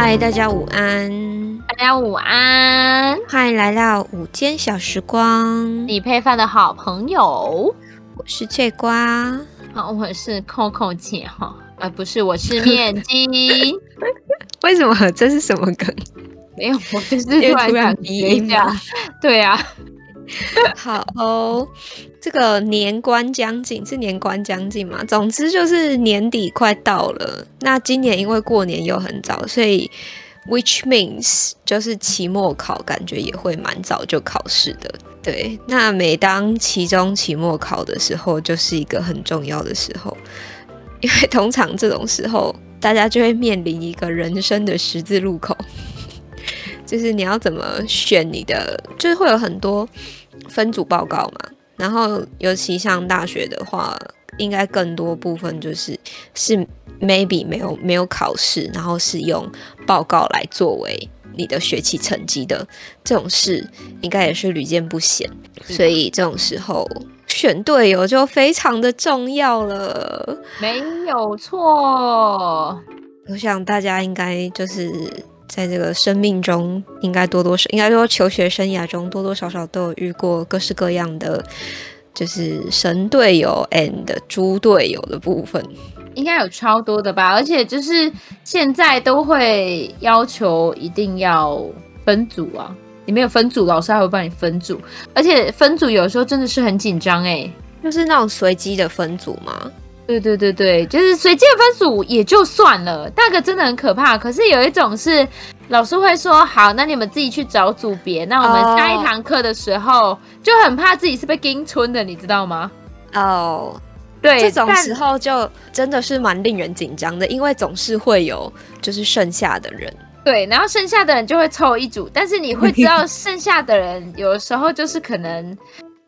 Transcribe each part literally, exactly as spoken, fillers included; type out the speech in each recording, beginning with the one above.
嗨，大家午安，大家午安，欢迎来到午间小时光，你配饭的好朋友，我是翠瓜，好，我是 Coco 姐哈，啊不是，我是面筋，为什么这是什么梗？没有，我就是突然想提一下，对啊。好哦，这个年关将近，是年关将近嘛？总之就是年底快到了。那今年因为过年又很早，所以 which means 就是期末考，感觉也会蛮早就考试的。对，那每当期中、期末考的时候，就是一个很重要的时候，因为通常这种时候，大家就会面临一个人生的十字路口。就是你要怎么选你的，就是会有很多分组报告嘛，然后尤其上大学的话，应该更多部分就是是 maybe 没有没有考试，然后是用报告来作为你的学期成绩的这种事，应该也是屡见不鲜，所以这种时候选队友就非常的重要了，没有错。我想大家应该就是。在这个生命中，应该多多少，应该说求学生涯中多多少少都有遇过各式各样的，就是神队友 and 猪队友的部分，应该有超多的吧。而且就是现在都会要求一定要分组啊，你没有分组，老师还会帮你分组，而且分组有时候真的是很紧张欸，就是那种随机的分组嘛。对对对对，就是随机的分组也就算了，那个真的很可怕。可是有一种是老师会说，好，那你们自己去找组别，那我们下一堂课的时候、oh. 就很怕自己是被盯村的，你知道吗？哦、oh. ，对，这种时候就真的是蛮令人紧张的，因为总是会有就是剩下的人。对，然后剩下的人就会凑一组，但是你会知道剩下的人有的时候就是可能。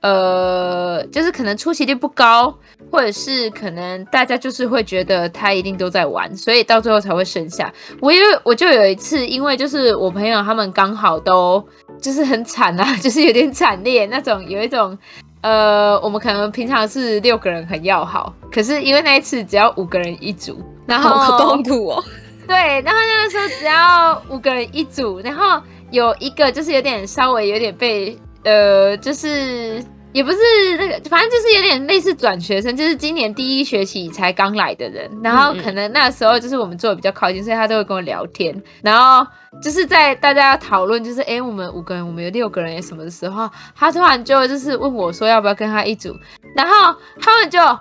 呃，就是可能出席率不高，或者是可能大家就是会觉得他一定都在玩，所以到最后才会剩下。我有我就有一次，因为就是我朋友他们刚好都就是很惨啊，就是有点惨烈那种，有一种呃，我们可能平常是六个人很要好，可是因为那一次只要五个人一组，然后好痛苦哦。对，然后那个时候只要五个人一组，然后有一个就是有点稍微有点被。呃，就是也不是那个，反正就是有点类似转学生，就是今年第一学期才刚来的人，然后可能那时候就是我们坐的比较靠近，所以他都会跟我聊天，然后就是在大家讨论就是哎、欸，我们五个人，我们有六个人什么的时候，他突然就就是问我说要不要跟他一组，然后他们就、哦、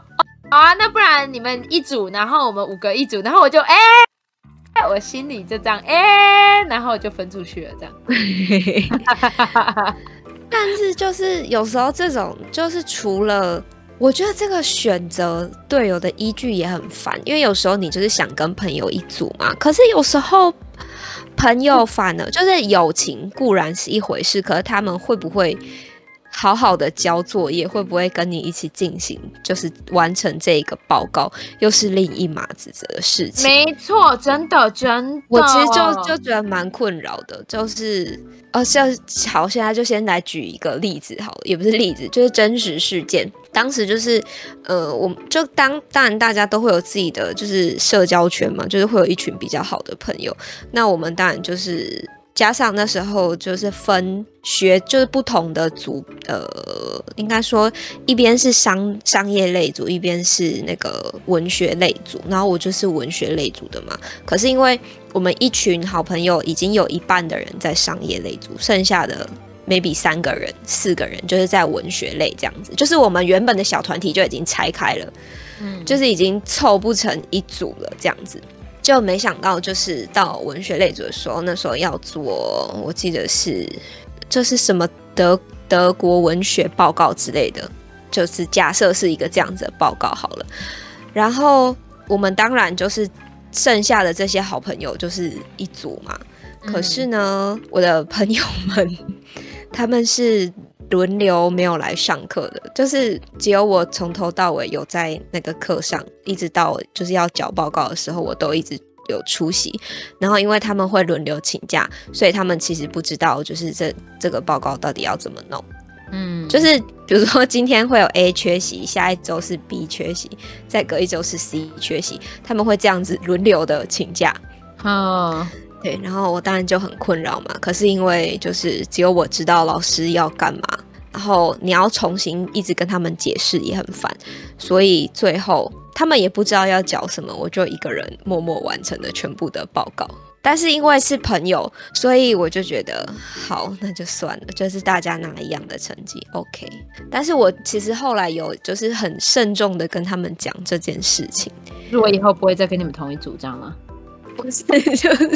好啊，那不然你们一组，然后我们五个一组，然后我就哎。欸我心里就这样哎、欸，然后我就分出去了这样。但是就是有时候这种就是除了我觉得这个选择队友的依据也很烦，因为有时候你就是想跟朋友一组嘛，可是有时候朋友反而就是友情固然是一回事，可是他们会不会好好的交作业，会不会跟你一起进行，就是完成这个报告，又是另一码子的事情。没错，真的真的，我其实就就觉得蛮困扰的，就是呃、哦，好，现在就先来举一个例子好了，也不是例子，就是真实事件。当时就是呃，我就当当然大家都会有自己的就是社交圈嘛，就是会有一群比较好的朋友，那我们当然就是。加上那时候就是分学，就是不同的组，呃，应该说一边是商商业类组，一边是那个文学类组，然后我就是文学类组的嘛。可是因为我们一群好朋友已经有一半的人在商业类组，剩下的 maybe 三个人、四个人就是在文学类这样子，就是我们原本的小团体就已经拆开了，嗯，就是已经凑不成一组了这样子。就没想到，就是到文学类组的时候，那时候要做，我记得是就是什么德德国文学报告之类的，就是假设是一个这样子的报告好了。然后我们当然就是剩下的这些好朋友就是一组嘛。可是呢，嗯、我的朋友们他们是轮流没有来上课的，就是只有我从头到尾有在那个课上，一直到就是要交报告的时候，我都一直有出席。然后因为他们会轮流请假，所以他们其实不知道就是这这个报告到底要怎么弄。嗯，就是比如说今天会有 A 缺席，下一周是 B 缺席，再隔一周是 C 缺席，他们会这样子轮流的请假。哦，对，然后我当然就很困扰嘛。可是因为就是只有我知道老师要干嘛，然后你要重新一直跟他们解释也很烦，所以最后他们也不知道要讲什么，我就一个人默默完成了全部的报告。但是因为是朋友，所以我就觉得好，那就算了，就是大家拿一样的成绩 OK。 但是我其实后来有就是很慎重的跟他们讲这件事情，我以后不会再跟你们同一组这样了。不是，就是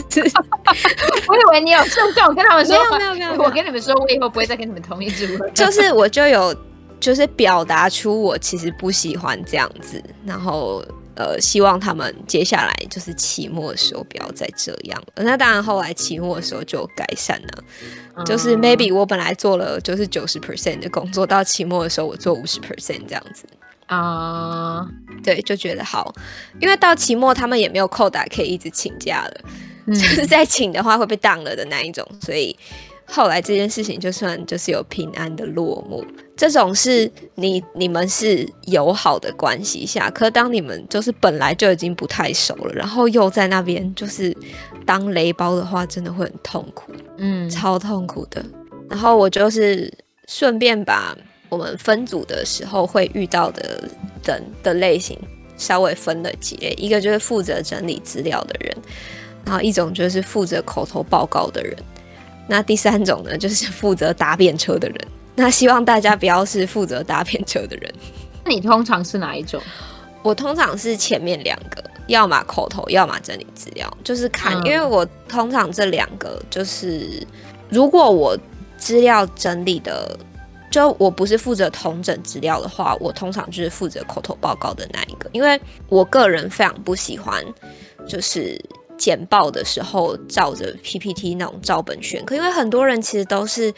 我以为你有慎重跟他们说没有没有没有，我跟你们说我以后不会再跟你们同一组了。就是我就有就是表达出我其实不喜欢这样子，然后呃，希望他们接下来就是期末的时候不要再这样。那当然后来期末的时候就有改善了、啊嗯、就是 maybe 我本来做了就是 百分之九十 的工作，到期末的时候我做 百分之五十 这样子啊、嗯，对，就觉得好，因为到期末他们也没有扣打可以一直请假了、嗯、就是再请的话会被当了的那一种，所以后来这件事情就算就是有平安的落幕。这种是你你们是友好的关系下，可当你们就是本来就已经不太熟了，然后又在那边就是当雷包的话，真的会很痛苦，嗯，超痛苦的。然后我就是顺便把我们分组的时候会遇到的人的类型稍微分了几类，一个就是负责整理资料的人，然后一种就是负责口头报告的人，那第三种呢就是负责搭便车的人。那希望大家不要是负责搭便车的人。那你通常是哪一种？我通常是前面两个，要么口头要么整理资料，就是看、嗯、因为我通常这两个就是如果我资料整理的就我不是负责统整资料的话，我通常就是负责口头报告的那一个，因为我个人非常不喜欢就是简报的时候照着 P P T 那种照本宣科，因为很多人其实都是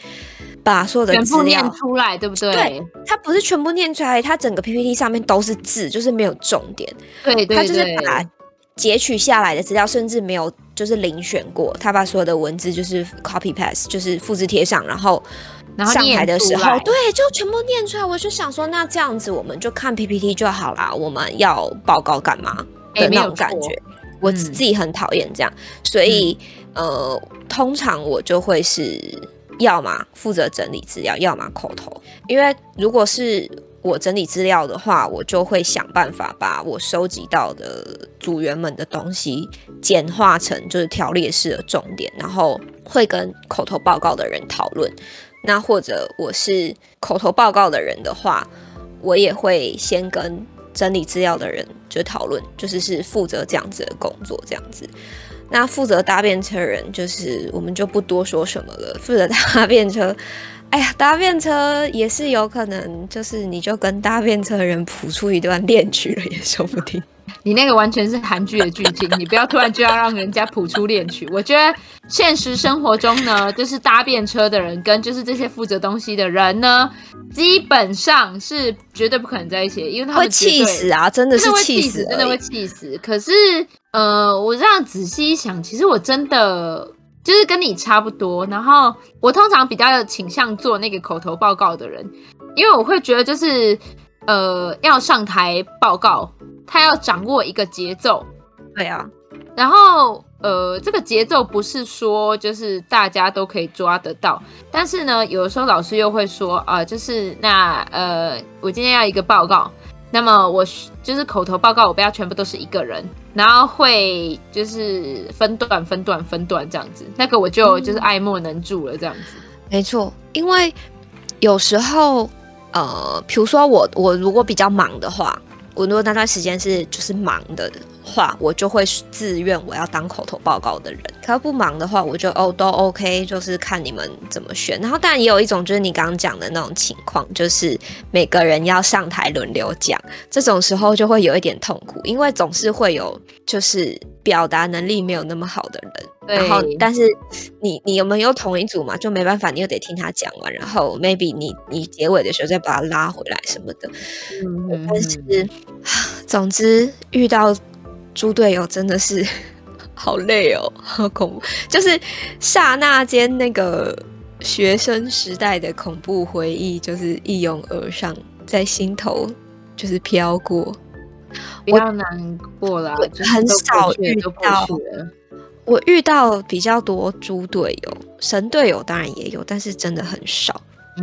把所有的资料全部念出来，对不对？对，他不是全部念出来，他整个 P P T 上面都是字，就是没有重点。对对对，他就是把截取下来的资料，甚至没有就是遴选过，他把所有的文字就是 copy paste， 就是复制贴上，然后上台的时候，对，就全部念出来。我就想说，那这样子我们就看 P P T 就好啦，我们要报告干嘛的那种感觉。我自己很讨厌这样、嗯、所以、嗯、呃，通常我就会是要嘛负责整理资料，要嘛口头。因为如果是我整理资料的话，我就会想办法把我收集到的组员们的东西简化成就是条列式的重点，然后会跟口头报告的人讨论。那或者我是口头报告的人的话，我也会先跟整理资料的人就讨论，就是是负责这样子的工作这样子。那负责搭便车人就是我们就不多说什么了。负责搭便车，哎呀，搭便车也是有可能就是你就跟搭便车人谱出一段恋曲了也说不定。你那个完全是韩剧的剧情，你不要突然就要让人家谱出恋曲。我觉得现实生活中呢，就是搭便车的人跟就是这些负责东西的人呢，基本上是绝对不可能在一起，因为他们会气死啊，真的是气死，真的会气死。可是，呃，我这样仔细一想，其实我真的就是跟你差不多。然后我通常比较倾向做那个口头报告的人，因为我会觉得就是，呃，要上台报告。他要掌握一个节奏，对啊，然后呃，这个节奏不是说就是大家都可以抓得到，但是呢，有的时候老师又会说啊、呃，就是那呃，我今天要一个报告，那么我就是口头报告，我不要全部都是一个人，然后会就是分段、分段、分段这样子，那个我就、嗯、就是爱莫能助了这样子。没错，因为有时候呃，比如说我我如果比较忙的话。我如果那段时间是就是忙的话，我就会自愿我要当口头报告的人。可是不忙的话，我就哦都 OK， 就是看你们怎么选。然后当然也有一种就是你刚刚讲的那种情况，就是每个人要上台轮流讲，这种时候就会有一点痛苦，因为总是会有就是表达能力没有那么好的人。然后但是你你有没有同一组嘛，就没办法，你又得听他讲完，然后 maybe 你你结尾的时候再把他拉回来什么的、嗯、但是总之遇到猪队友真的是好累哦，好恐怖，就是刹那间那个学生时代的恐怖回忆就是一涌而上，在心头就是飘过。不要难过啦，我很少遇到我遇到比较多猪队友，神队友当然也有，但是真的很少。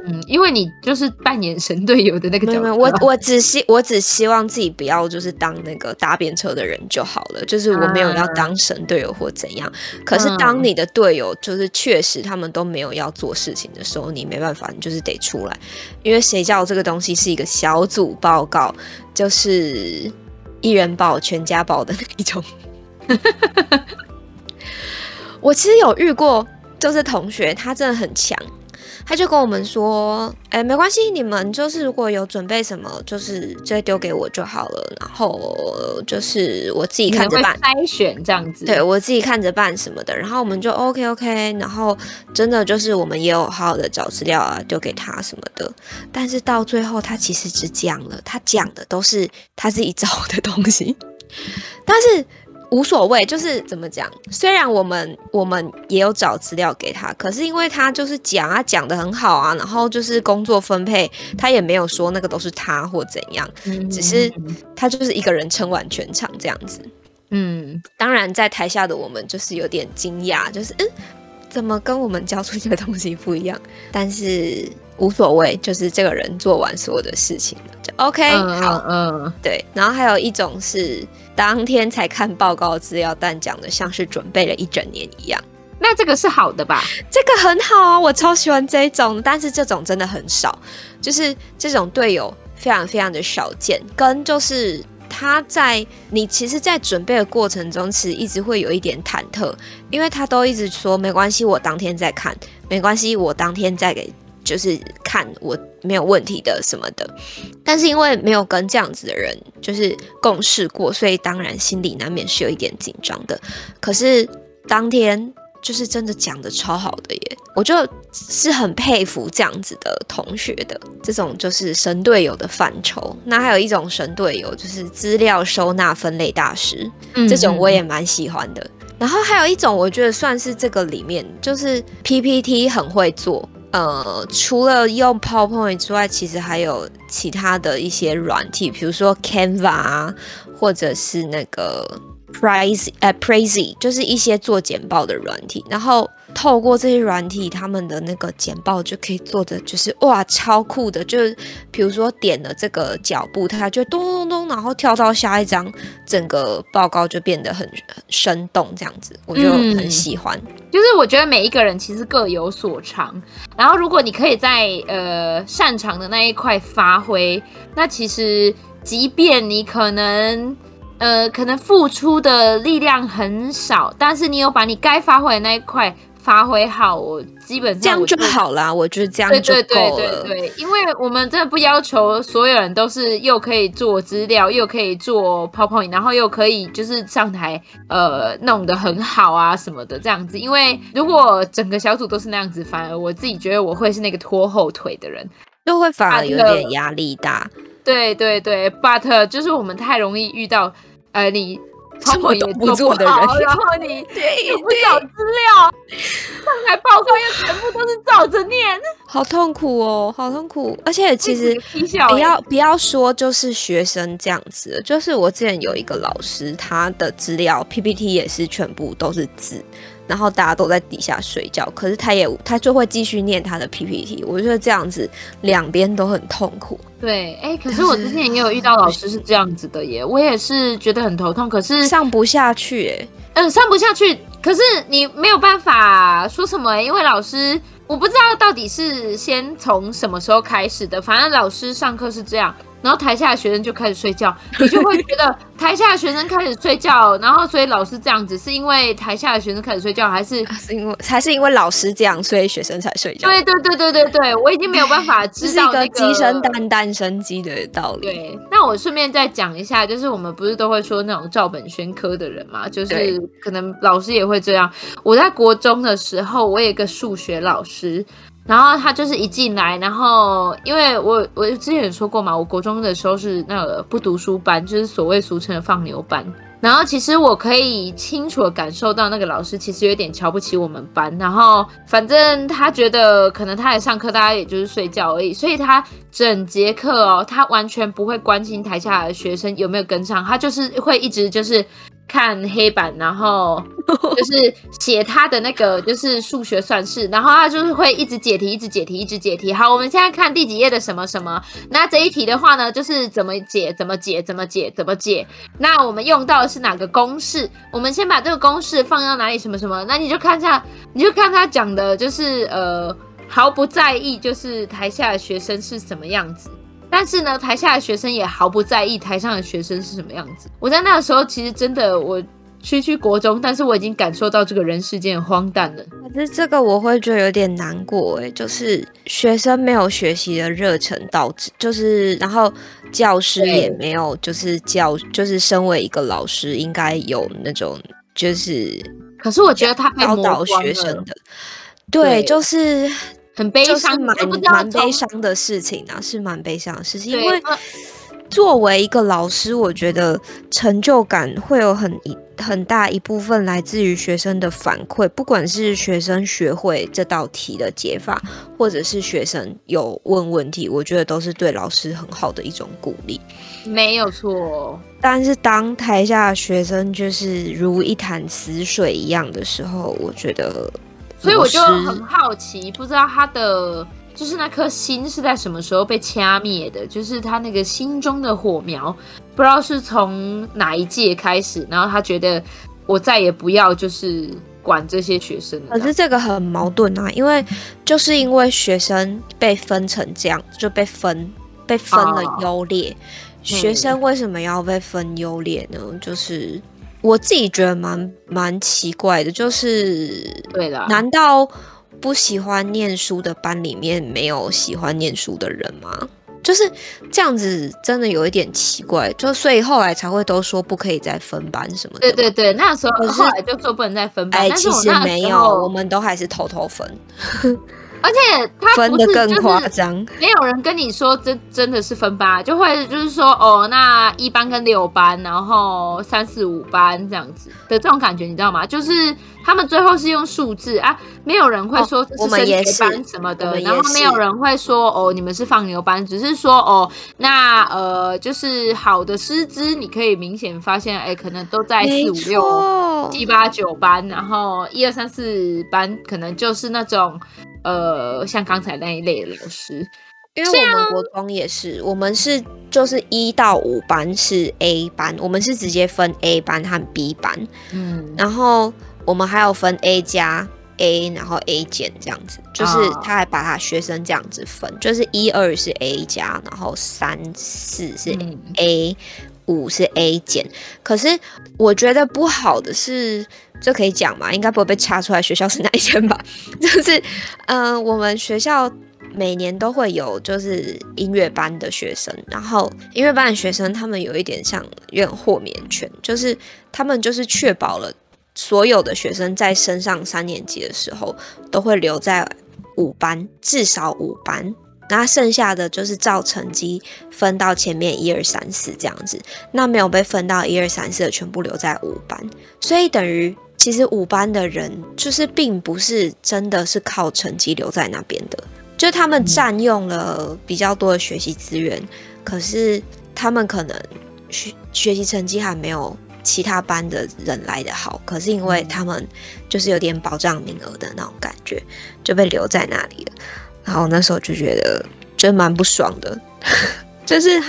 嗯，因为你就是扮演神队友的那个角色。没有，我我只希我只希望自己不要就是当那个搭便车的人就好了，就是我没有要当神队友或怎样。嗯、可是当你的队友就是确实他们都没有要做事情的时候，你没办法，你就是得出来，因为谁叫这个东西是一个小组报告，就是一人报全家报的那一种。我其实有遇过，就是同学他真的很强。他就跟我们说，哎，没关系，你们就是如果有准备什么，就是就丢给我就好了，然后就是我自己看着办，筛选这样子，对我自己看着办什么的。然后我们就 OK OK， 然后真的就是我们也有好好的找资料啊，丢给他什么的。但是到最后，他其实只讲了，他讲的都是他自己找的东西，但是。无所谓，就是怎么讲，虽然我们我们也有找资料给他，可是因为他就是讲啊讲得很好啊，然后就是工作分配他也没有说那个都是他或怎样，只是他就是一个人撑完全场这样子。嗯，当然在台下的我们就是有点惊讶，就是嗯怎么跟我们教出这个东西不一样，但是无所谓，就是这个人做完所有的事情了就 OK、嗯、好、嗯、对。然后还有一种是当天才看报告资料，但讲的像是准备了一整年一样，那这个是好的吧？这个很好啊，我超喜欢这一种，但是这种真的很少，就是这种队友非常非常的少见，跟就是他在你其实在准备的过程中其实一直会有一点忐忑，因为他都一直说没关系我当天再看，没关系我当天再给就是看，我没有问题的什么的。但是因为没有跟这样子的人就是共事过，所以当然心里难免是有一点紧张的。可是当天就是真的讲的超好的耶，我就是很佩服这样子的同学的，这种就是神队友的范畴。那还有一种神队友就是资料收纳分类大师，嗯嗯，这种我也蛮喜欢的。然后还有一种我觉得算是这个里面就是 P P T 很会做，呃，除了用 PowerPoint 之外，其实还有其他的一些软体，比如说 Canva 啊，或者是那个 Prezi， 呃 Prezi， 就是一些做简报的软体。然后透过这些软体，他们的那个简报就可以做的就是哇超酷的，就是比如说点了这个脚步，它就咚咚咚，然后跳到下一张，整个报告就变得很生动，这样子我就很喜欢。嗯，就是我觉得每一个人其实各有所长，然后如果你可以在呃擅长的那一块发挥，那其实即便你可能呃可能付出的力量很少，但是你有把你该发挥的那一块发挥好，我基本上这样就好啦，我觉得这样就够了。对对对对对，因为我们真的不要求所有人都是又可以做资料，又可以做 PowerPoint， 然后又可以就是上台呃弄得很好啊什么的这样子。因为如果整个小组都是那样子，反而我自己觉得我会是那个拖后腿的人，就会反而有点压力大。对对对 ，but 就是我们太容易遇到呃你。什么都不做的人，然后你又不找资料，上台报告又全部都是照着念，好痛苦哦，好痛苦。而且其实不要不要说就是学生这样子，就是我之前有一个老师，他的资料 P P T 也是全部都是字，然后大家都在底下睡觉，可是他也他就会继续念他的 P P T。我觉得这样子两边都很痛苦。对，哎，可是我之前也有遇到老师是这样子的耶，我也是觉得很头痛，可是上不下去耶，嗯、呃，上不下去。可是你没有办法说什么，因为老师我不知道到底是先从什么时候开始的，反正老师上课是这样。然后台下的学生就开始睡觉，你就会觉得台下的学生开始睡觉，然后所以老师这样子是因为台下的学生开始睡觉，还是是因为还是因为老师这样，所以学生才睡觉？对对对对对对，我已经没有办法知道那个鸡生蛋蛋生鸡的道理。对，那我顺便再讲一下，就是我们不是都会说那种照本宣科的人嘛，就是可能老师也会这样。我在国中的时候，我有一个数学老师。然后他就是一进来，然后因为我我之前有说过嘛，我国中的时候是那个不读书班，就是所谓俗称的放牛班。然后其实我可以清楚的感受到那个老师其实有点瞧不起我们班，然后反正他觉得可能他来上课大家也就是睡觉而已，所以他整节课哦，他完全不会关心台下的学生有没有跟上，他就是会一直就是看黑板，然后就是写他的那个就是数学算式，然后他就是会一直解题一直解题一直解题。好，我们现在看第几页的什么什么，那这一题的话呢就是怎么解怎么解怎么解怎么解，那我们用到的是哪个公式，我们先把这个公式放到哪里什么什么，那你就看一下，你就看他讲的就是呃毫不在意就是台下的学生是什么样子，但是呢台下的学生也毫不在意台上的学生是什么样子。我在那个时候其实真的我区区国中，但是我已经感受到这个人世间荒诞了。可是这个我会觉得有点难过耶，就是学生没有学习的热忱导致，就是然后教师也没有就是教就是身为一个老师应该有那种就是，可是我觉得他被磨光了，教导学生的，对，就是。很悲伤，就是蛮蛮悲伤的事情啊，是蛮悲伤的事情。因为作为一个老师，我觉得成就感会有很很大一部分来自于学生的反馈，不管是学生学会这道题的解法，或者是学生有问问题，我觉得都是对老师很好的一种鼓励。没有错。但是当台下的学生就是如一潭死水一样的时候，我觉得。所以我就很好奇，不知道他的就是那颗心是在什么时候被掐灭的，就是他那个心中的火苗，不知道是从哪一届开始，然后他觉得我再也不要就是管这些学生了。可是这个很矛盾啊，因为就是因为学生被分成这样，就被分被分了优劣，哦，学生为什么要被分优劣呢？就是。我自己觉得蛮蛮奇怪的，就是对啦，难道不喜欢念书的班里面没有喜欢念书的人吗？就是这样子，真的有一点奇怪，就所以后来才会都说不可以再分班什么的。对对对，那时候后来就说不能再分班，哎，但是我其实没有，我们都还是偷偷分。而且他分得更夸张，没有人跟你说真真的是分班，就会就是说哦，那一班跟六班，然后三四五班这样子的这种感觉，你知道吗？就是他们最后是用数字啊，没有人会说这是升学班什么的，哦，然后没有人会说哦，你们是放牛班，只是说哦，那呃就是好的师资，你可以明显发现，哎，可能都在四五六七八九班，然后一二三四班可能就是那种。呃，像刚才那一类的老师，因为我们国中也是，我们是就是一到五班是 A 班，我们是直接分 A 班和 B 班，嗯，然后我们还有分 A 加 A， 然后 A 减这样子，就是他还把他学生这样子分，哦，就是一二是 A 加，然后三四是 A，嗯，五是 A 减。可是我觉得不好的是。这可以讲嘛？应该不会被查出来学校是哪一间吧？就是，嗯、呃，我们学校每年都会有就是音乐班的学生，然后音乐班的学生他们有一点像有点豁免权，就是他们就是确保了所有的学生在升上三年级的时候都会留在五班，至少五班。那剩下的就是照成绩分到前面一二三四这样子，那没有被分到一二三四的全部留在五班，所以等于其实五班的人就是并不是真的是靠成绩留在那边的，就他们占用了比较多的学习资源，可是他们可能学学习成绩还没有其他班的人来的好，可是因为他们就是有点保障名额的那种感觉，就被留在那里了。然后那时候就觉得就蛮不爽的，就是哈，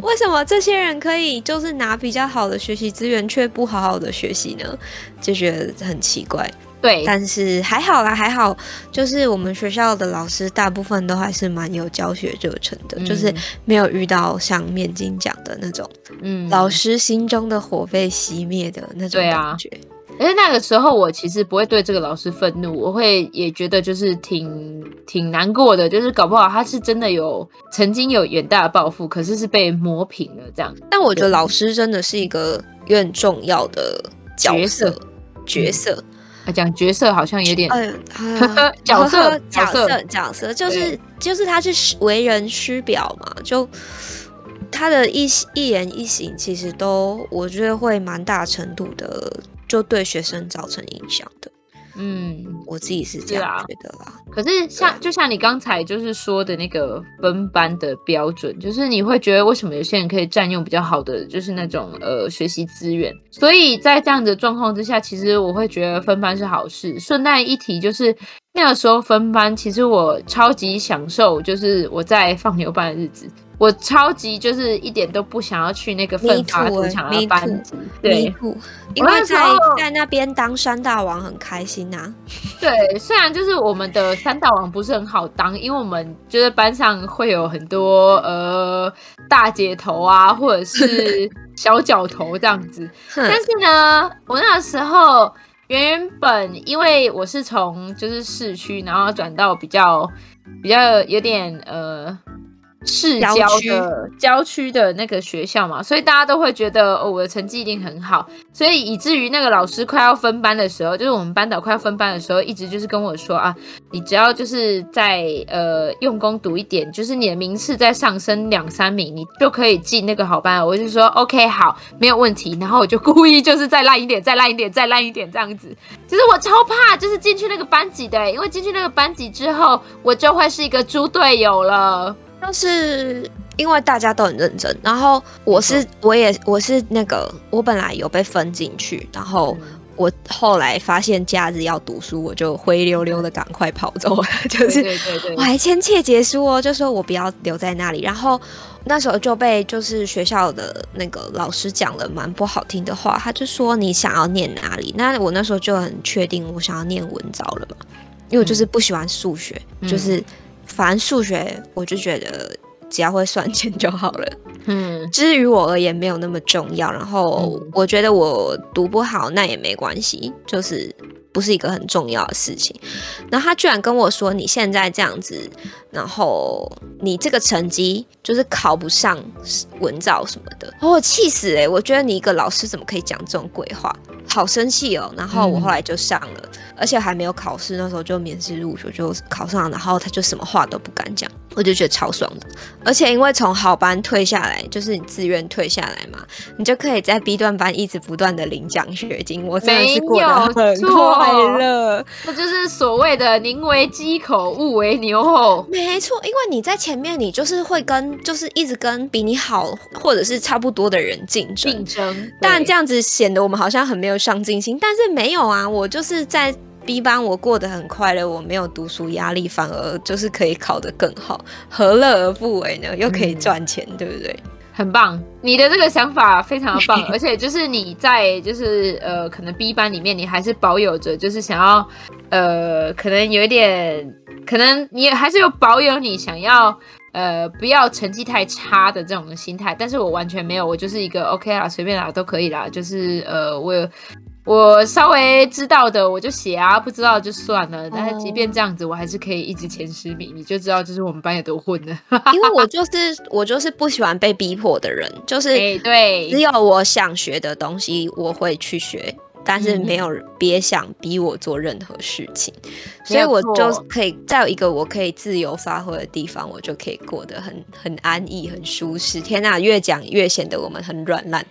为什么这些人可以就是拿比较好的学习资源，却不好好的学习呢？就觉得很奇怪。对，但是还好啦，还好，就是我们学校的老师大部分都还是蛮有教学热忱的，嗯，就是没有遇到像面筋讲的那种，嗯，老师心中的火被熄灭的那种感觉。而且那个时候我其实不会对这个老师愤怒，我会也觉得就是挺挺难过的，就是搞不好他是真的有曾经有远大的抱负，可是是被磨平了这样。但我觉得老师真的是一个有点重要的角色角色，嗯，讲角色好像有点，哎呃、角色角色角色就是就是他是为人师表嘛，就。他的 一, 一言一行其实都我觉得会蛮大程度的就对学生造成影响的，嗯，我自己是这样觉得啦。可是像就像你刚才就是说的那个分班的标准，就是你会觉得为什么有些人可以占用比较好的就是那种呃学习资源，所以在这样的状况之下，其实我会觉得分班是好事。顺带一提就是那个时候分班，其实我超级享受，就是我在放牛班的日子。我超级就是一点都不想要去那个奋发图强的班级，对，因为在在那边当山大王很开心啊。对，虽然就是我们的山大王不是很好当，因为我们就是班上会有很多呃大姐头啊，或者是小脚头这样子。但是呢，我那时候原本因为我是从就是市区，然后转到比较比较有点呃。市郊的郊区的那个学校嘛，所以大家都会觉得、哦、我的成绩一定很好，所以以至于那个老师快要分班的时候，就是我们班导快要分班的时候，一直就是跟我说啊，你只要就是在呃用功读一点，就是你的名次再上升两三名，你就可以进那个好班了。我就说 OK 好，没有问题。然后我就故意就是再烂一点，再烂一点，再烂一点这样子。其实我超怕就是进去那个班级的、欸，因为进去那个班级之后，我就会是一个猪队友了。就是因为大家都很认真，然后我是我也我是那个我本来有被分进去，然后我后来发现假日要读书，我就灰溜溜的赶快跑走了，就是对对对对，我还签切结书哦，就说我不要留在那里，然后那时候就被就是学校的那个老师讲了蛮不好听的话，他就说你想要念哪里，那我那时候就很确定我想要念文藻了嘛，因为我就是不喜欢数学，嗯、就是。反正数学我就觉得只要会算钱就好了，嗯，至于我而言没有那么重要，然后我觉得我读不好那也没关系，就是不是一个很重要的事情。然后他居然跟我说你现在这样子，然后你这个成绩就是考不上文藻什么的，哦，我气死欸，我觉得你一个老师怎么可以讲这种鬼话，好生气哦。然后我后来就上了、嗯、而且还没有考试，那时候就免试入学就考上了，然后他就什么话都不敢讲，我就觉得超爽的。而且因为从好班退下来，就是你自愿退下来嘛，你就可以在 B 段班一直不断的领奖学金，我真的是过得很快乐。这就是所谓的宁为鸡口勿为牛后，没错，因为你在前面你就是会跟就是一直跟比你好或者是差不多的人竞争竞争，但这样子显得我们好像很没有上进心，但是没有啊，我就是在 B 班我过得很快乐，我没有读书压力，反而就是可以考得更好，何乐而不为呢？又可以赚钱、嗯、对不对？很棒，你的这个想法非常的棒而且就是你在就是呃可能 B 班里面你还是保有着就是想要呃可能有一点，可能你还是有保有你想要呃，不要成绩太差的这种心态，但是我完全没有，我就是一个 OK 啦，随便啦，都可以啦，就是呃，我我稍微知道的我就写啊，不知道就算了。但是即便这样子，我还是可以一直前十名，你就知道就是我们班有多混了。因为我就是我就是不喜欢被逼迫的人，就是对，只有我想学的东西我会去学。但是没有别想逼我做任何事情、嗯、所以我就可以在一个我可以自由发挥的地方，我就可以过得 很, 很安逸很舒适。天哪，越讲越显得我们很软烂。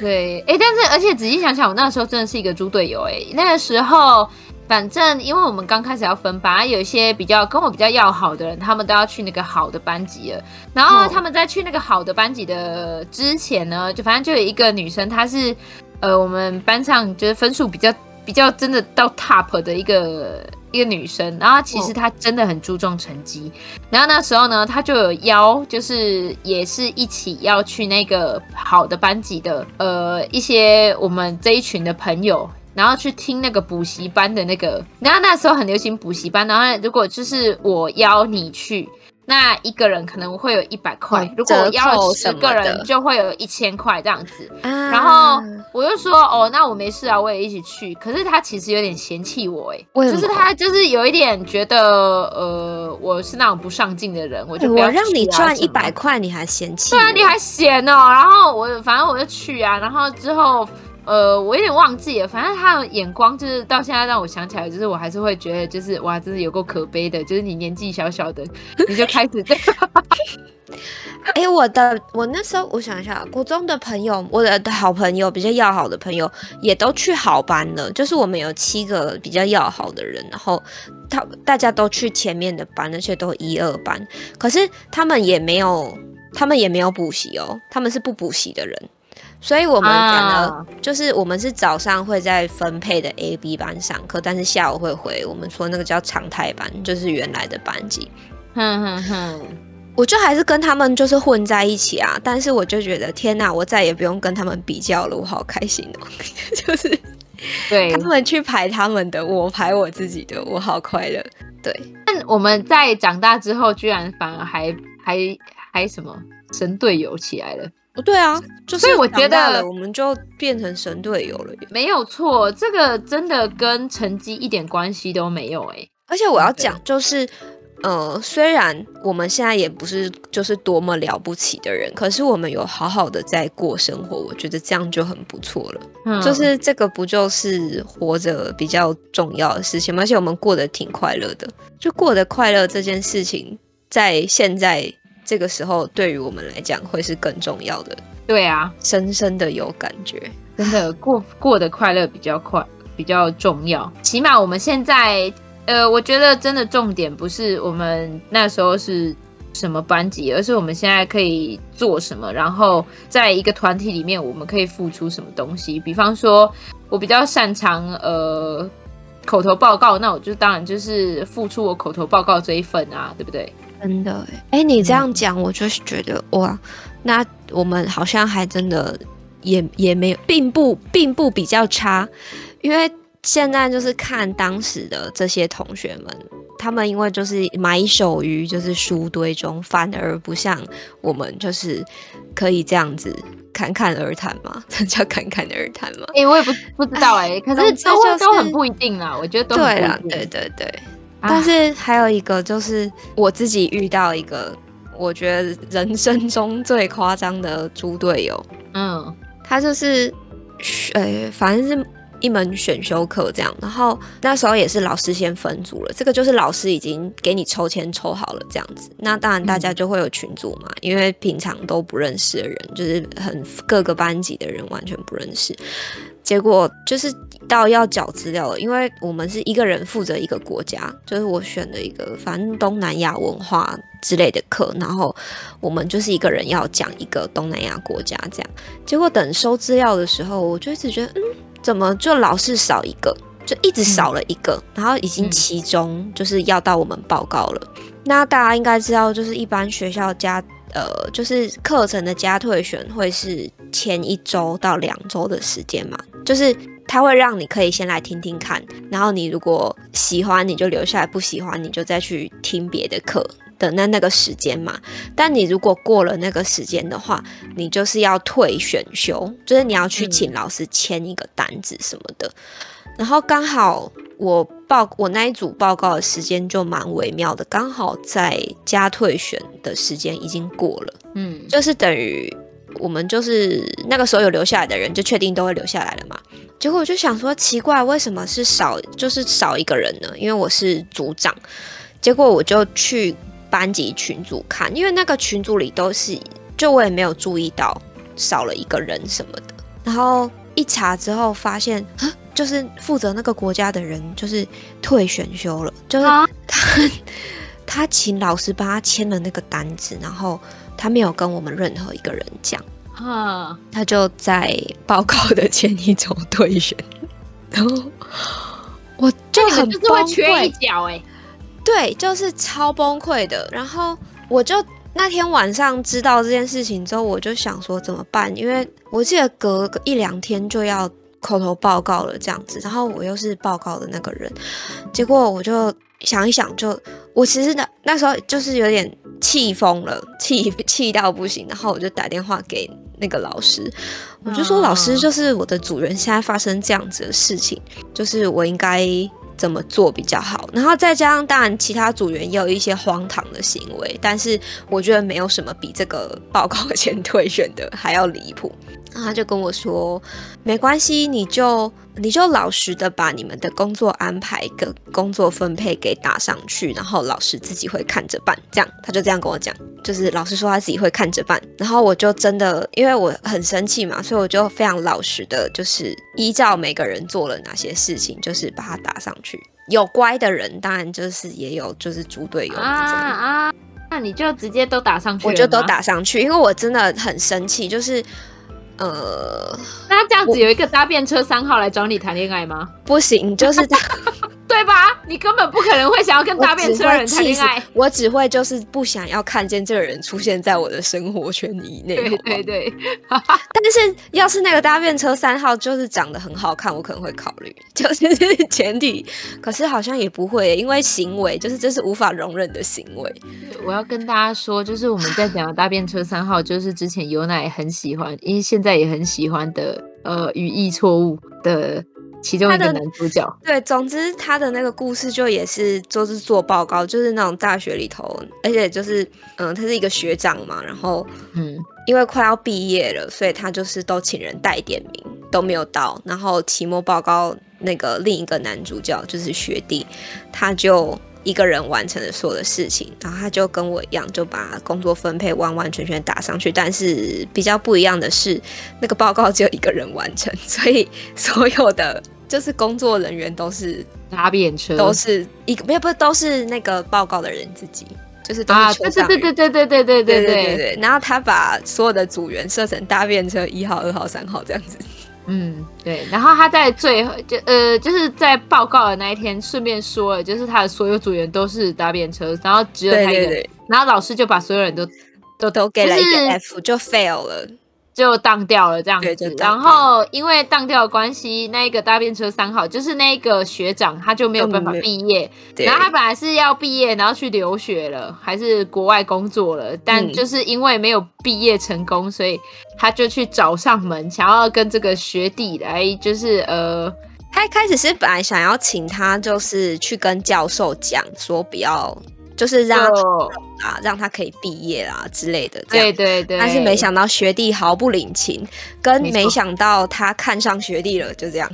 对、欸、但是而且仔细想想，我那时候真的是一个猪队友、欸、那个时候反正因为我们刚开始要分班，有一些比较跟我比较要好的人，他们都要去那个好的班级了，然后他们在去那个好的班级的之前呢，就反正就有一个女生，她是呃，我们班上就是分数比较比较真的到 top 的一个一个女生，然后其实她真的很注重成绩，然后那时候呢，她就有邀，就是也是一起要去那个好的班级的呃一些我们这一群的朋友。然后去听那个补习班的那个，然后那时候很流行补习班，然后如果就是我邀你去，那一个人可能会有一百块、嗯、如果我邀了十个人就会有一千块这样子、啊、然后我就说哦，那我没事啊，我也一起去。可是他其实有点嫌弃我耶，就是他就是有一点觉得呃，我是那种不上进的人，我就不要去、啊、我让你赚一百块你还嫌弃我，对啊，你还嫌哦。然后我反正我就去啊，然后之后呃，我有点忘记了，反正他的眼光就是到现在让我想起来，就是我还是会觉得就是哇，真的有够可悲的，就是你年纪小小的你就开始这样哎、欸，我的我那时候我想一下，国中的朋友，我的好朋友比较要好的朋友也都去好班了，就是我们有七个比较要好的人，然后他大家都去前面的班，而且都一二班，可是他们也没有他们也没有补习哦，他们是不补习的人，所以我们反而就是我们是早上会在分配的 A、B 班上课，但是下午会回我们说那个叫常态班，就是原来的班级。哼哼哼。我就还是跟他们就是混在一起啊，但是我就觉得天哪，我再也不用跟他们比较了，我好开心哦！就是对他们去排他们的，我排我自己的，我好快乐。对，但我们在长大之后，居然反而还还还什么神队友起来了。对啊，就是长大了我们就变成神队友了，没有错，这个真的跟成绩一点关系都没有哎、欸。而且我要讲就是。呃，虽然我们现在也不是就是多么了不起的人，可是我们有好好的在过生活，我觉得这样就很不错了、嗯、就是这个不就是活着比较重要的事情吗？而且我们过得挺快乐的，就过得快乐这件事情在现在这个时候对于我们来讲会是更重要的。对啊，深深的有感觉，真的过过得快乐比较快比较重要。起码我们现在呃，我觉得真的重点不是我们那时候是什么班级，而是我们现在可以做什么，然后在一个团体里面我们可以付出什么东西。比方说我比较擅长呃口头报告，那我就当然就是付出我口头报告这一份啊，对不对？真的哎、欸，你这样讲我就是觉得哇，那我们好像还真的也也没有并不并不比较差，因为现在就是看当时的这些同学们，他们因为就是埋首于就是书堆中，反而不像我们就是可以这样子侃侃而谈嘛，这叫侃侃而谈嘛？哎、欸，我也不不知道哎、欸，可是都、就是、都很不一定啦，我觉得都很不一定。对啦，对对对、啊。但是还有一个就是我自己遇到一个，我觉得人生中最夸张的猪队友。嗯，他就是呃、欸，反正是。一门选修课这样，然后那时候也是老师先分组了，这个就是老师已经给你抽签抽好了这样子，那当然大家就会有群组嘛，因为平常都不认识的人，就是很各个班级的人完全不认识，结果就是到要缴资料了，因为我们是一个人负责一个国家，就是我选了一个反正东南亚文化之类的课，然后我们就是一个人要讲一个东南亚国家这样，结果等收资料的时候，我就一直觉得嗯怎么就老是少一个，就一直少了一个、嗯、然后已经期中就是要到我们报告了、嗯、那大家应该知道就是一般学校加呃就是课程的加退选会是前一周到两周的时间嘛，就是它会让你可以先来听听看，然后你如果喜欢你就留下来，不喜欢你就再去听别的课的那那个时间嘛，但你如果过了那个时间的话，你就是要退选修，就是你要去请老师签一个单子什么的。嗯、然后刚好我报我那一组报告的时间就蛮微妙的，刚好在加退选的时间已经过了，嗯，就是等于我们就是那个时候有留下来的人就确定都会留下来了嘛。结果我就想说奇怪，为什么是少就是少一个人呢？因为我是组长，结果我就去。班级群组看，因为那个群组里都是，就我也没有注意到少了一个人什么的。然后一查之后发现，就是负责那个国家的人就是退选修了，就是他、啊、他请老师帮他签了那个单子，然后他没有跟我们任何一个人讲，啊、他就在报告的前一周退选，然后我就很崩溃，就是会缺一角哎、欸。对，就是超崩溃的。然后我就那天晚上知道这件事情之后，我就想说怎么办，因为我记得隔一两天就要口头报告了这样子，然后我又是报告的那个人，结果我就想一想就，就我其实 那, 那时候就是有点气疯了，气气到不行，然后我就打电话给那个老师，我就说老师，就是我的主人现在发生这样子的事情，就是我应该。怎么做比较好，然后再加上当然其他组员也有一些荒唐的行为，但是我觉得没有什么比这个报告前退选的还要离谱，那他就跟我说，没关系，你就你就老实的把你们的工作安排跟工作分配给打上去，然后老师自己会看着办。这样，他就这样跟我讲，就是老师说他自己会看着办。然后我就真的，因为我很生气嘛，所以我就非常老实的，就是依照每个人做了哪些事情，就是把它打上去。有乖的人，当然就是也有就是猪队友啊啊！那你就直接都打上去了吗？我就都打上去，因为我真的很生气，就是。呃，那这样子有一个搭便车三号来找你谈恋爱吗？不行，就是这样对吧？你根本不可能会想要跟搭便车人谈恋爱，我只会就是不想要看见这个人出现在我的生活圈以内。对对对，但是要是那个搭便车三号就是长得很好看，我可能会考虑，就是前提。可是好像也不会，因为行为就是这是无法容忍的行为。我要跟大家说，就是我们在讲的搭便车三号，就是之前尤乃很喜欢，因为现在现在也很喜欢的呃语义错误的其中一个男主角。对，总之他的那个故事就也是就是做报告，就是那种大学里头，而且就是嗯、呃，他是一个学长嘛，然后嗯，因为快要毕业了，所以他就是都请人代点名都没有到，然后期末报告那个另一个男主角就是学弟，他就一个人完成了所有的事情，然后他就跟我一样，就把工作分配完完全全打上去。但是比较不一样的是，那个报告只有一个人完成，所以所有的就是工作人员都是搭便车，都是一个没有不都是那个报告的人自己，就是都是车上人。啊，对对对对对对对对对对。然后他把所有的组员设成搭便车一号、二号、三号这样子。嗯，对，然后他在最后就呃，就是在报告的那一天，顺便说了，就是他的所有组员都是搭便车，然后只有他一个人，对对对，然后老师就把所有人都都都给了一个 F， 就 fail 了，就当掉了这样子。然后因为当掉的关系，那一个搭便车三号，就是那个学长，他就没有办法毕业。嗯，然后他本来是要毕业，然后去留学了，还是国外工作了，但就是因为没有毕业成功，所以他就去找上门，想要跟这个学弟来，就是呃，他一开始是本来想要请他，就是去跟教授讲说不要，就是让他啊，让他可以毕业啦之类的这样。对对对。但是没想到学弟毫不领情，跟没想到他看上学弟了，就这样。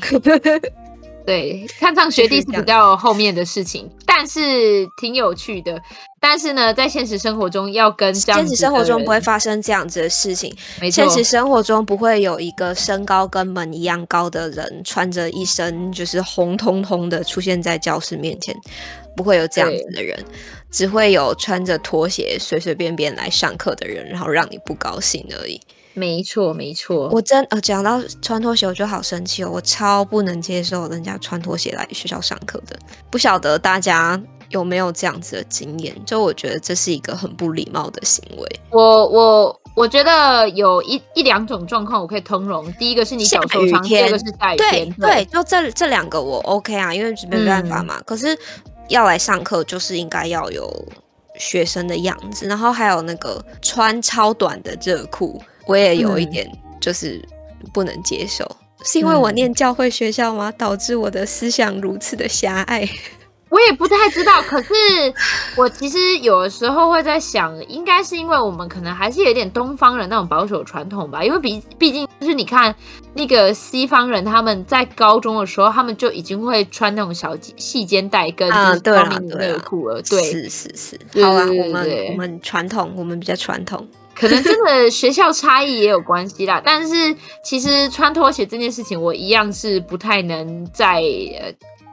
对，看上学弟是比较后面的事情，但是挺有趣的。但是呢，在现实生活中要跟这样子的人，现实生活中不会发生这样子的事情。没错，现实生活中不会有一个身高跟门一样高的人，穿着一身就是红彤彤的出现在教室面前，不会有这样子的人，只会有穿着拖鞋随随便便来上课的人，然后让你不高兴而已。没错没错，我真呃讲到穿拖鞋我就好生气哦，我超不能接受人家穿拖鞋来学校上课的。不晓得大家有没有这样子的经验，就我觉得这是一个很不礼貌的行为。我我我觉得有一一两种状况我可以通融，第一个是你脚受伤，第二个是下雨天。对对，就这这两个我 OK 啊，因为没办法嘛。嗯，可是要来上课就是应该要有学生的样子，然后还有那个穿超短的热裤我也有一点就是不能接受。嗯，是因为我念教会学校吗？导致我的思想如此的狭隘，我也不太知道。可是我其实有的时候会在想，应该是因为我们可能还是有点东方人那种保守传统吧，因为毕毕竟就是你看那个西方人，他们在高中的时候，他们就已经会穿那种小细肩带跟高领的内裤了。对，是是是。好啊，我们我们传统，我们比较传统。可能真的学校差异也有关系啦，但是其实穿拖鞋这件事情，我一样是不太能在呃，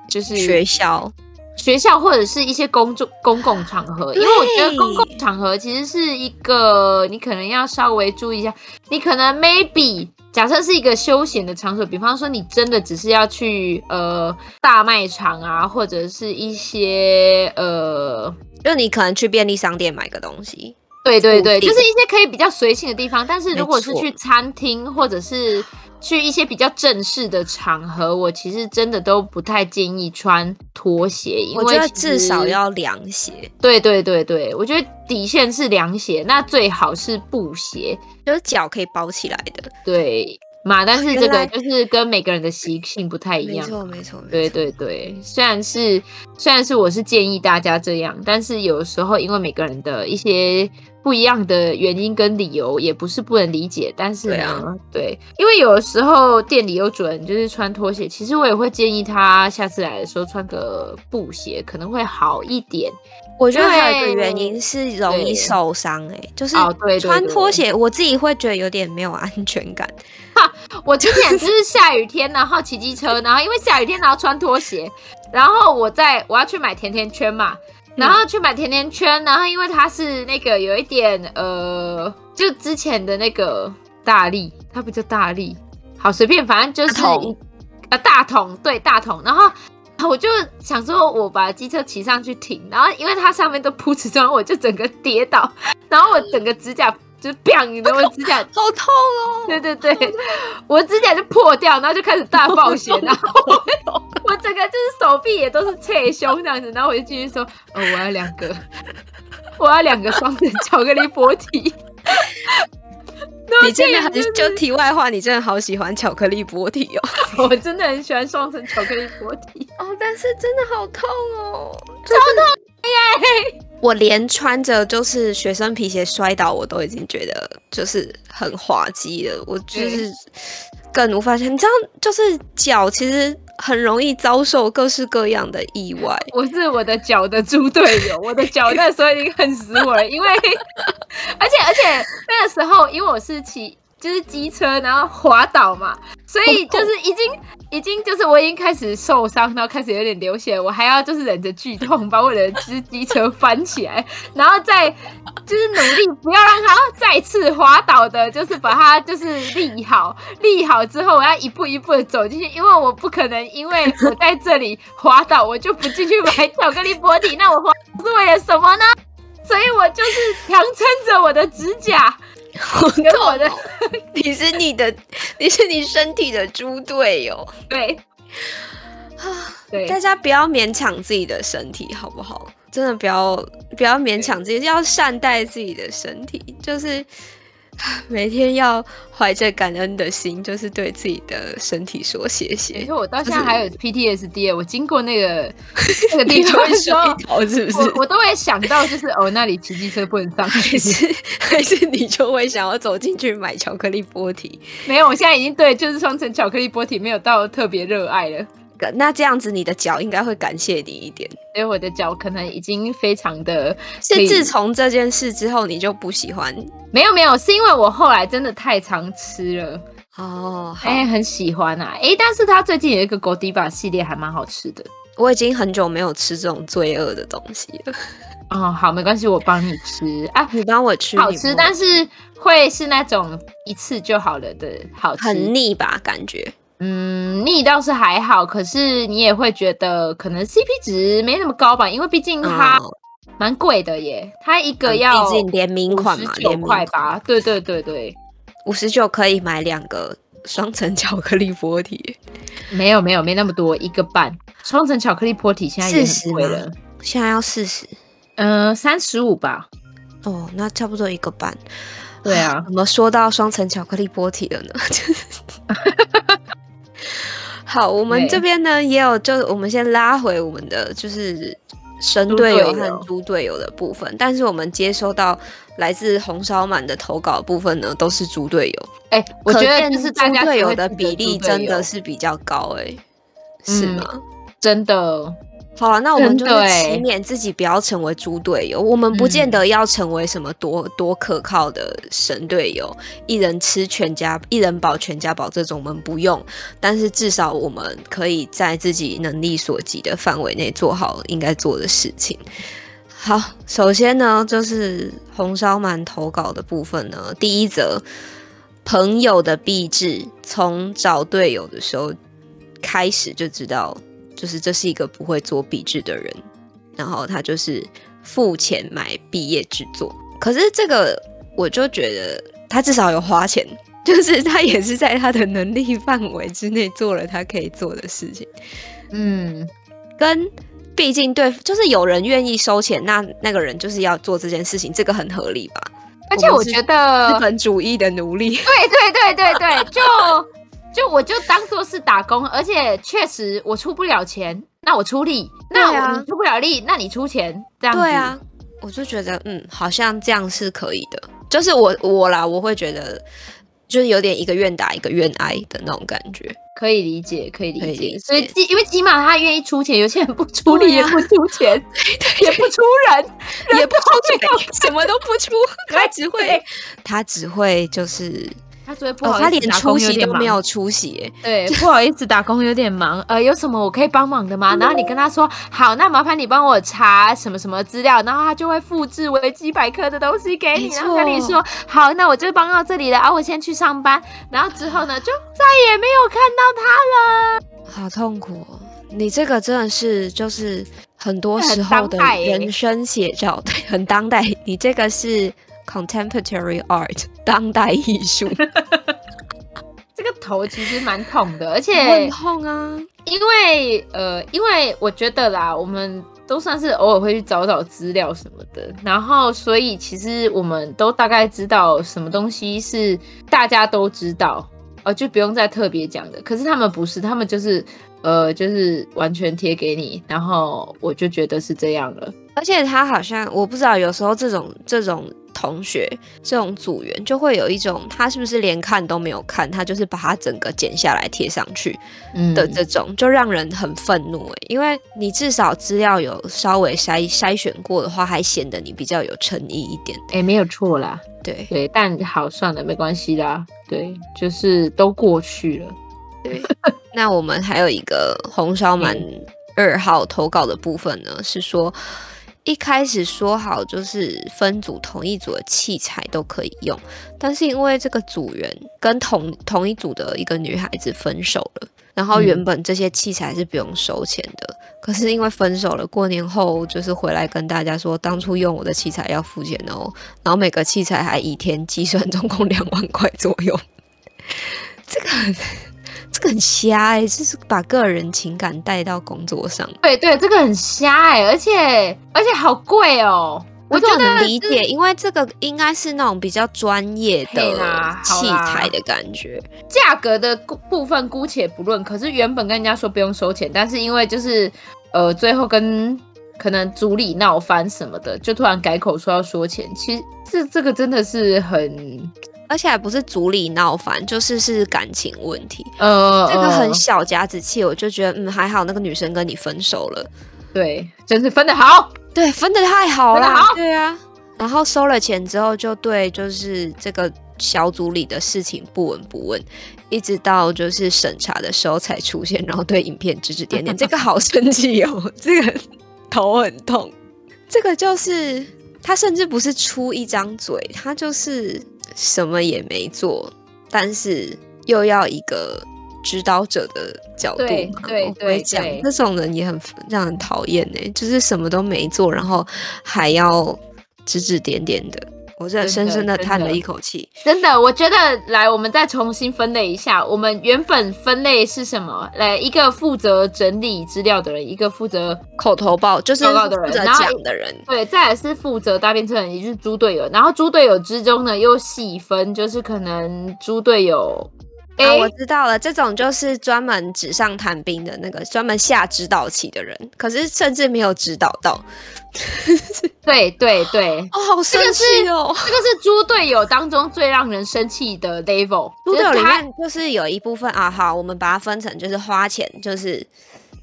就是学校。学校或者是一些公众公共场合，因为我觉得公共场合其实是一个你可能要稍微注意一下，你可能 maybe 假设是一个休闲的场所，比方说你真的只是要去呃大卖场啊，或者是一些呃，就你可能去便利商店买个东西。对对对，就是一些可以比较随性的地方。但是如果是去餐厅或者是去一些比较正式的场合，我其实真的都不太建议穿拖鞋，因为我觉得至少要凉鞋。对对对对，我觉得底线是凉鞋，那最好是布鞋，就是脚可以包起来的。对，嘛，但是这个就是跟每个人的习性不太一样，没错没错，对对对，虽然是虽然是我是建议大家这样，但是有时候因为每个人的一些不一样的原因跟理由也不是不能理解，但是呢 对,、啊、对，因为有时候店里有主人就是穿拖鞋，其实我也会建议他下次来的时候穿个布鞋可能会好一点。我觉得还有一个原因是容易受伤、欸、就是穿拖鞋我自己会觉得有点没有安全感、啊、我之前就是下雨天然后骑机车，然后因为下雨天然后穿拖鞋，然后我在我要去买甜甜圈嘛，然后去买甜甜圈，然后因为它是那个有一点呃就之前的那个大力，它不叫大力，好随便，反正就是啊大桶，对大桶，然后我就想说我把机车骑上去停，然后因为它上面都铺瓷砖，我就整个跌倒，然后我整个指甲就砰，你的我指甲好痛哦，对对对，我指甲就破掉，然后就开始大暴血，然后我我整个就是手臂也都是捶胸这样子，然后我就继续说哦，我要两个我要两个双层巧克力波提。你真的很就题外话，你真的好喜欢巧克力波提哦！我真的很喜欢双层巧克力波提哦，但是真的好痛哦，超痛耶！我连穿着就是学生皮鞋摔倒，我都已经觉得就是很滑稽了。我就是更无法想，你知道，就是脚其实很容易遭受各式各样的意外。我是我的脚的猪队友，我的脚那时候已经恨死我了，因为而且而且那个时候因为我是骑就是机车然后滑倒嘛，所以就是已经已经就是我已经开始受伤，然后开始有点流血，我还要就是忍着剧痛把我的机车翻起来，然后再就是努力不要让它再次滑倒的，就是把它就是立好，立好之后我要一步一步的走进去，因为我不可能因为我在这里滑倒我就不进去买巧克力波提，那我滑倒是为了什么呢？所以我就是强撑着我的指甲，我跟我的你是你的你是你身体的猪队友，对对，大家不要勉强自己的身体好不好，真的不要不要勉强自己，要善待自己的身体，就是每天要怀着感恩的心，就是对自己的身体说谢谢。我到现在还有 P T S D， 我经过那个那个地方的时候，是不是 我, 我都会想到，就是哦，那里骑机车不能上去，还是还是你就会想要走进去买巧克力波提？没有，我现在已经对就是双层巧克力波提没有到特别热爱了。那这样子你的脚应该会感谢你一点，所以我的脚可能已经非常的，是自从这件事之后你就不喜欢？没有没有，是因为我后来真的太常吃了哦，哎、欸，很喜欢啊，哎、欸，但是他最近有一个 Godiva 系列还蛮好吃的，我已经很久没有吃这种罪恶的东西了。哦，好，没关系，我帮你吃啊，你帮我吃，好吃，但是会是那种一次就好了的好吃，很腻吧感觉。嗯，腻倒是还好，可是你也会觉得可能 C P 值没那么高吧，因为毕竟它蛮贵的耶，它一个要毕竟联名款嘛，联名款，对对对对，五十九可以买两个双层巧克力波提，没有没有没那么多，一个半双层巧克力波提现在也很贵了，现在要四十，嗯，三十五吧，哦，那差不多一个半，对啊，怎么说到双层巧克力波提了呢？好，我们这边呢也有，就我们先拉回我们的就是神队友和猪队友的部分，但是我们接收到来自红烧满的投稿的部分呢都是猪队友，哎、欸，我觉得就是大家猪队友的比例真的是比较高，哎、欸，是吗、嗯？真的。好啊，那我们就是祈勉自己不要成为猪队友，我们不见得要成为什么 多,、嗯、多可靠的神队友，一人吃全家一人饱全家饱这种我们不用，但是至少我们可以在自己能力所及的范围内做好应该做的事情。好，首先呢就是红烧鳗投稿的部分呢，第一则，朋友的壁纸，从找队友的时候开始就知道就是这是一个不会做壁纸的人，然后他就是付钱买毕业制作，可是这个我就觉得他至少有花钱，就是他也是在他的能力范围之内做了他可以做的事情，嗯，跟毕竟对，就是有人愿意收钱，那那个人就是要做这件事情，这个很合理吧？而且我觉得资本主义的奴隶，对对对对对，就就我就当作是打工，而且确实我出不了钱，那我出力，那我你出不了力，那你出钱，这样子。对啊，我就觉得嗯，好像这样是可以的，就是我我啦，我会觉得就是有点一个愿打一个愿挨的那种感觉。可以理解，可以理 解, 以理解所以因为起码他愿意出钱，有些人不出力也不出钱、啊、也不出人也不出钱，什么都不出他只会他只会就是他只会不好意思、哦、他连出席都没有出席，对，不好意思打工有点忙，呃，有什么我可以帮忙的吗？然后你跟他说好，那麻烦你帮我查什么什么资料，然后他就会复制维基百科的东西给你，然后跟你说好，那我就帮到这里了啊，我先去上班，然后之后呢就再也没有看到他了，好痛苦哦。你这个真的是就是很多时候的人生写照，对，很当代，你这个是Contemporary Art 当代艺术这个头其实蛮痛的，而且很痛啊，因为呃，因为我觉得啦，我们都算是偶尔会去找找资料什么的，然后所以其实我们都大概知道什么东西是大家都知道、呃、就不用再特别讲的，可是他们不是，他们就是呃，就是完全贴给你，然后我就觉得是这样了。而且他好像我不知道，有时候这种这种同学这种组员就会有一种他是不是连看都没有看，他就是把它整个剪下来贴上去的这种、嗯、就让人很愤怒、欸、因为你至少资料有稍微 筛, 筛选过的话，还显得你比较有诚意一点、欸、没有错啦， 对, 对但好算了，没关系啦，对，就是都过去了，对那我们还有一个红烧鳗二号投稿的部分呢，是说一开始说好就是分组同一组的器材都可以用，但是因为这个组员跟 同, 同一组的一个女孩子分手了，然后原本这些器材是不用收钱的、嗯、可是因为分手了，过年后就是回来跟大家说当初用我的器材要付钱哦，然后每个器材还以天计算，总共两万块左右这个这个很瞎欸，就是把个人情感带到工作上。对对，这个很瞎欸，而且而且好贵哦。我就很理解，因为这个应该是那种比较专业的器材的感觉。价格的部分姑且不论，可是原本跟人家说不用收钱，但是因为就是呃最后跟可能组里闹翻什么的，就突然改口说要收钱。其实这这个真的是很。而且还不是组里闹翻，就是是感情问题。呃，这个很小家子气，我就觉得嗯还好，那个女生跟你分手了。对，真是分得好。对，分得太好了。好对啊。然后收了钱之后，就对就是这个小组里的事情不闻不问，一直到就是审查的时候才出现，然后对影片指指点点。这个好生气哦，这个头很痛。这个就是他甚至不是出一张嘴，他就是。什么也没做，但是又要一个指导者的角度嘛，对对对，这种人也很让人讨厌欸，就是什么都没做，然后还要指指点点的，我真的深深的叹了一口气。真的，我觉得来，我们再重新分类一下，我们原本分类是什么？来，一个负责整理资料的人，一个负责口头报，就是负责讲的人，对，再来是负责搭便车人，也就是猪队友。然后猪队友之中呢，又细分，就是可能猪队友。啊，我知道了，这种就是专门纸上谈兵的那个，专门下指导棋的人，可是甚至没有指导到。对对对，哦，好生气哦！这个是猪队友当中最让人生气的 level。猪队友里面就是有一部分啊，好，我们把它分成就是花钱，就是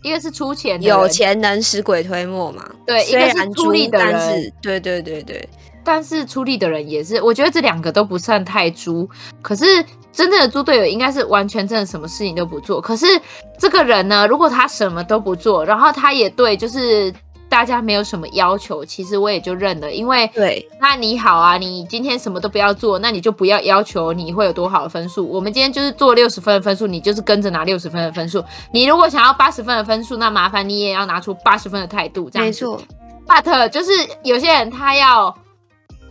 一个是出钱的人，有钱能使鬼推磨嘛，对，一个是出力的人，但是对对对对。但是出力的人也是，我觉得这两个都不算太猪，可是真正的猪队友应该是完全真的什么事情都不做。可是这个人呢，如果他什么都不做，然后他也对就是大家没有什么要求，其实我也就认了，因为对，那你好啊，你今天什么都不要做，那你就不要要求你会有多好的分数，我们今天就是做六十分的分数，你就是跟着拿六十分的分数，你如果想要八十分的分数，那麻烦你也要拿出八十分的态度，这样子。没错。 but 就是有些人他要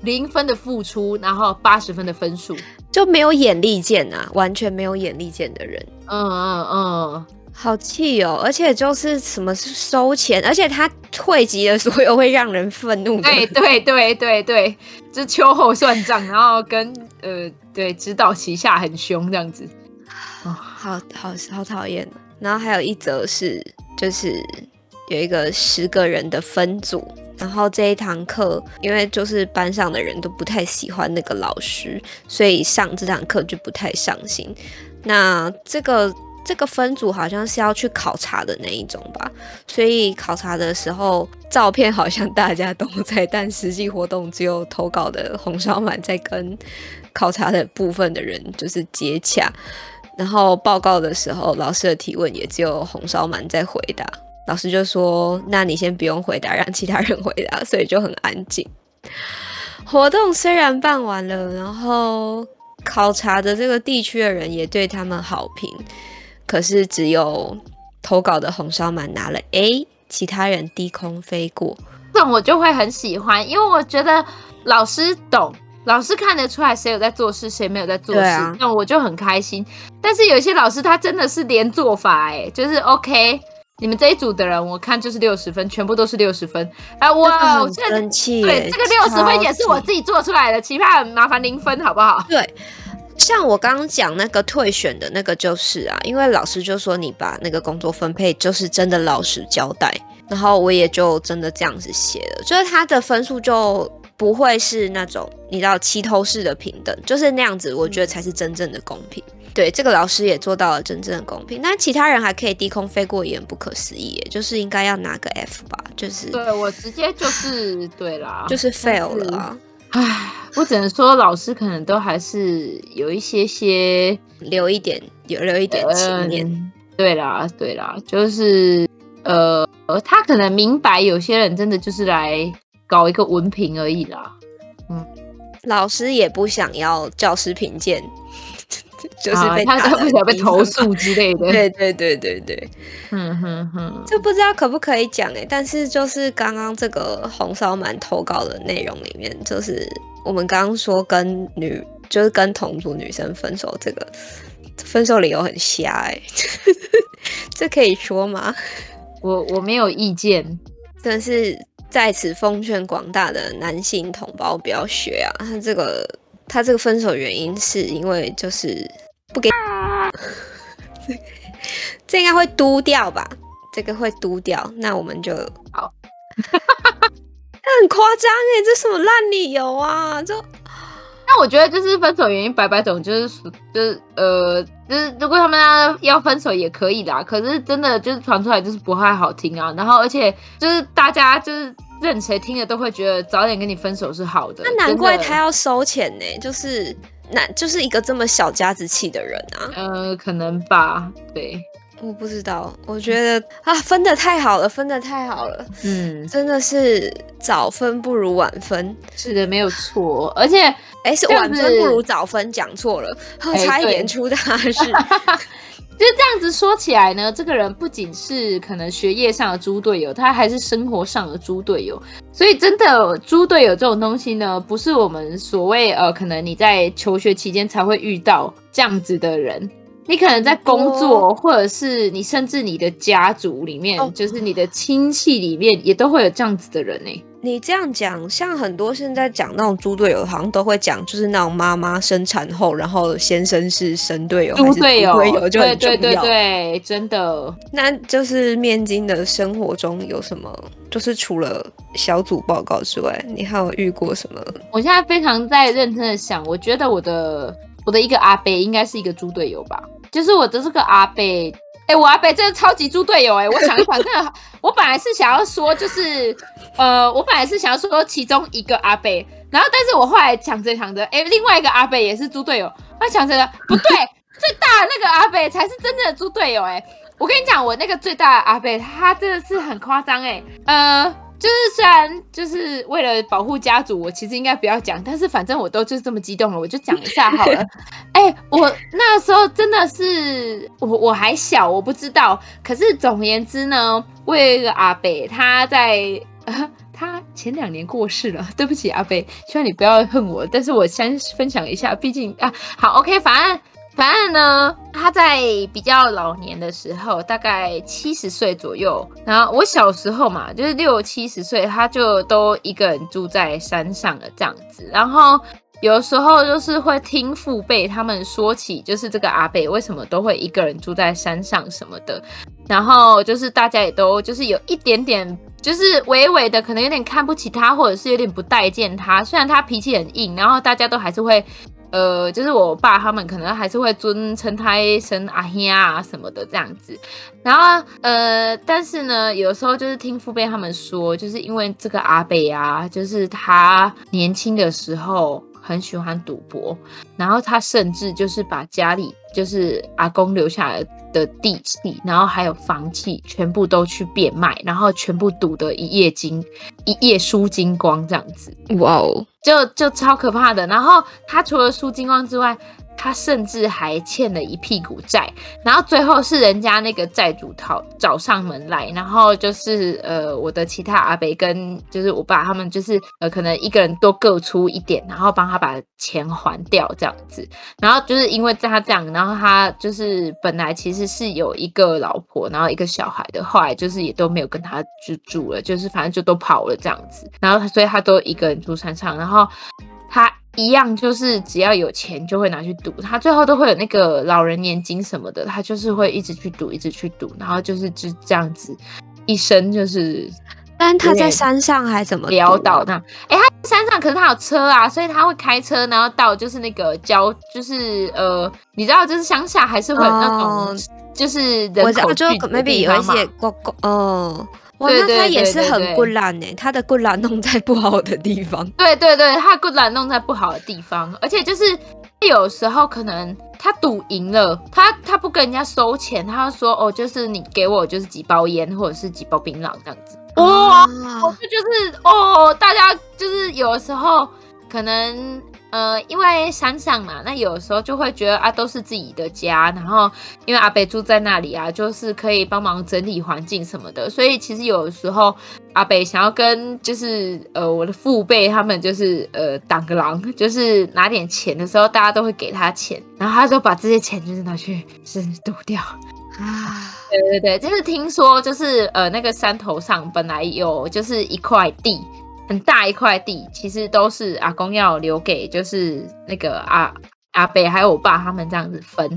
零分的付出，然后八十分的分数，就没有眼力见啊，完全没有眼力见的人，嗯嗯嗯，好气哦！而且就是什么收钱，而且他汇集了所有会让人愤怒的。对对对对对，就是秋后算账，然后跟呃对指导旗下很凶这样子，哦、好好好讨厌。然后还有一则是，就是有一个十个人的分组，然后这一堂课因为就是班上的人都不太喜欢那个老师，所以上这堂课就不太上心。那这个。这个分组好像是要去考察的那一种吧，所以考察的时候照片好像大家都在，但实际活动只有投稿的红烧鳗在跟考察的部分的人就是接洽，然后报告的时候老师的提问也只有红烧鳗在回答，老师就说那你先不用回答，让其他人回答，所以就很安静。活动虽然办完了，然后考察的这个地区的人也对他们好评，可是只有投稿的红烧鳗拿了 A， 其他人低空飞过。这种我就会很喜欢，因为我觉得老师懂，老师看得出来谁有在做事，谁没有在做事，那、啊、我就很开心。但是有些老师他真的是连做法、欸，哎，就是 OK， 你们这一组的人我看就是六十分，全部都是六十分，啊，我很生气、欸，对，这个六十分也是我自己做出来的，其他很麻烦零分，好不好？对。像我刚刚讲那个退选的那个就是啊，因为老师就说你把那个工作分配就是真的老实交代，然后我也就真的这样子写了，就是他的分数就不会是那种你知道齐头式的平等，就是那样子我觉得才是真正的公平。对，这个老师也做到了真正的公平，但其他人还可以低空飞过也很不可思议，就是应该要拿个 F 吧，就是对我直接就是对啦，就是 fail 了啊。唉，我只能说老师可能都还是有一些些留一点有留一点情面、嗯、对啦对啦，就是呃他可能明白有些人真的就是来搞一个文凭而已啦，嗯，老师也不想要教师评鉴就是被打、啊、他不想被投诉之类的对对对对对，嗯哼哼，这不知道可不可以讲哎、欸，但是就是刚刚这个红烧鳗投稿的内容里面，就是我们刚刚说跟女就是跟同组女生分手，这个分手理由很瞎哎、欸，这可以说吗？我我没有意见，但是在此奉劝广大的男性同胞不要学啊，他这个。他这个分手原因是因为就是不给、啊、这应该会嘟掉吧，这个会嘟掉，那我们就好很夸张耶，这什么烂理由啊，就那我觉得就是分手原因百百种，就是就是呃就是如果他们要分手也可以啦，可是真的就是传出来就是不太好听啊，然后而且就是大家就是任谁听了都会觉得早点跟你分手是好的，那难怪他要收钱呢、欸，就是那就是一个这么小家子气的人啊，呃，可能吧，对，我不知道，我觉得啊，分得太好了，分得太好了，嗯，真的是早分不如晚分，是的，没有错，而且哎、欸，是晚分不如早分，讲错了，差一点出大事。就这样子说起来呢，这个人不仅是可能学业上的猪队友，他还是生活上的猪队友。所以真的猪队友这种东西呢，不是我们所谓呃，可能你在求学期间才会遇到这样子的人。你可能在工作，或者是你甚至你的家族里面， oh. 就是你的亲戚里面，也都会有这样子的人哎、欸。你这样讲，像很多现在讲那种猪队友，好像都会讲，就是那种妈妈生产后，然后先生是神队友还是猪队友，就很重要。对对对对，真的。那就是面筋的生活中有什么？就是除了小组报告之外，你还有遇过什么？我现在非常在认真的想，我觉得我的。我的一个阿伯应该是一个猪队友吧，就是我的这个阿伯，哎、欸，我阿伯真的超级猪队友哎、欸！我想一想，真的，我本来是想要说，就是呃，我本来是想要说其中一个阿伯，然后但是我后来想着想着，哎、欸，另外一个阿伯也是猪队友，我想着不对，最大的那个阿伯才是真正的猪队友哎、欸！我跟你讲，我那个最大的阿伯，他真的是很夸张哎，呃。就是虽然就是为了保护家族，我其实应该不要讲，但是反正我都就是这么激动了，我就讲一下好了。哎、欸，我那时候真的是我我还小，我不知道。可是总而言之呢，我有一个阿伯，他在、呃、他前两年过世了，对不起阿伯，希望你不要恨我，但是我先分享一下，毕竟啊好 OK， 反正反正呢，他在比较老年的时候，大概七十岁左右，然后我小时候嘛，就是六七十岁，他就都一个人住在山上的这样子。然后有时候就是会听父辈他们说起，就是这个阿伯为什么都会一个人住在山上什么的。然后就是大家也都就是有一点点，就是微微的可能有点看不起他，或者是有点不待见他。虽然他脾气很硬，然后大家都还是会。呃，就是我爸他们可能还是会尊称他一声阿兄啊什么的这样子，然后呃，但是呢，有时候就是听父辈他们说，就是因为这个阿伯啊，就是他年轻的时候很喜欢赌博，然后他甚至就是把家里就是阿公留下来的地契，然后还有房契全部都去变卖，然后全部赌得一夜精一夜输精光这样子。哇哦！就就超可怕的，然后他除了输精光之外，他甚至还欠了一屁股债，然后最后是人家那个债主讨找上门来，然后就是呃我的其他阿伯跟就是我爸他们就是呃可能一个人都各出一点，然后帮他把钱还掉这样子，然后就是因为他这样，然后他就是本来其实是有一个老婆，然后一个小孩的，后来就是也都没有跟他就住了，就是反正就都跑了这样子，然后所以他都一个人住山上，然后。然后他一样就是只要有钱就会拿去赌，他最后都会有那个老人年金什么的，他就是会一直去赌一直去赌，然后就是就这样子一生就是。但他在山上还怎么赌、啊、潦倒那样、欸、他在山上可是他有车啊，所以他会开车然后到就是那个郊就是呃你知道就是乡下还是会有那种就是人口聚集的地方嘛，哦哇，那他也是很骨懒耶，他的骨懒弄在不好的地方。对对对，他骨懒弄在不好的地方，而且就是有时候可能他赌赢了，他他不跟人家收钱，他就说哦，就是你给我就是几包烟或者是几包槟榔这样子。哇、哦，啊、就是哦，大家就是有时候可能。呃，因为山上嘛，那有时候就会觉得啊，都是自己的家，然后因为阿伯住在那里啊，就是可以帮忙整理环境什么的，所以其实有时候阿伯想要跟就是呃我的父辈他们就是呃打个狼，就是拿点钱的时候，大家都会给他钱，然后他就把这些钱就是拿去就是赌掉。啊，对对对，就是听说就是呃那个山头上本来有就是一块地。很大一块地，其实都是阿公要留给，就是那个阿阿伯还有我爸他们这样子分，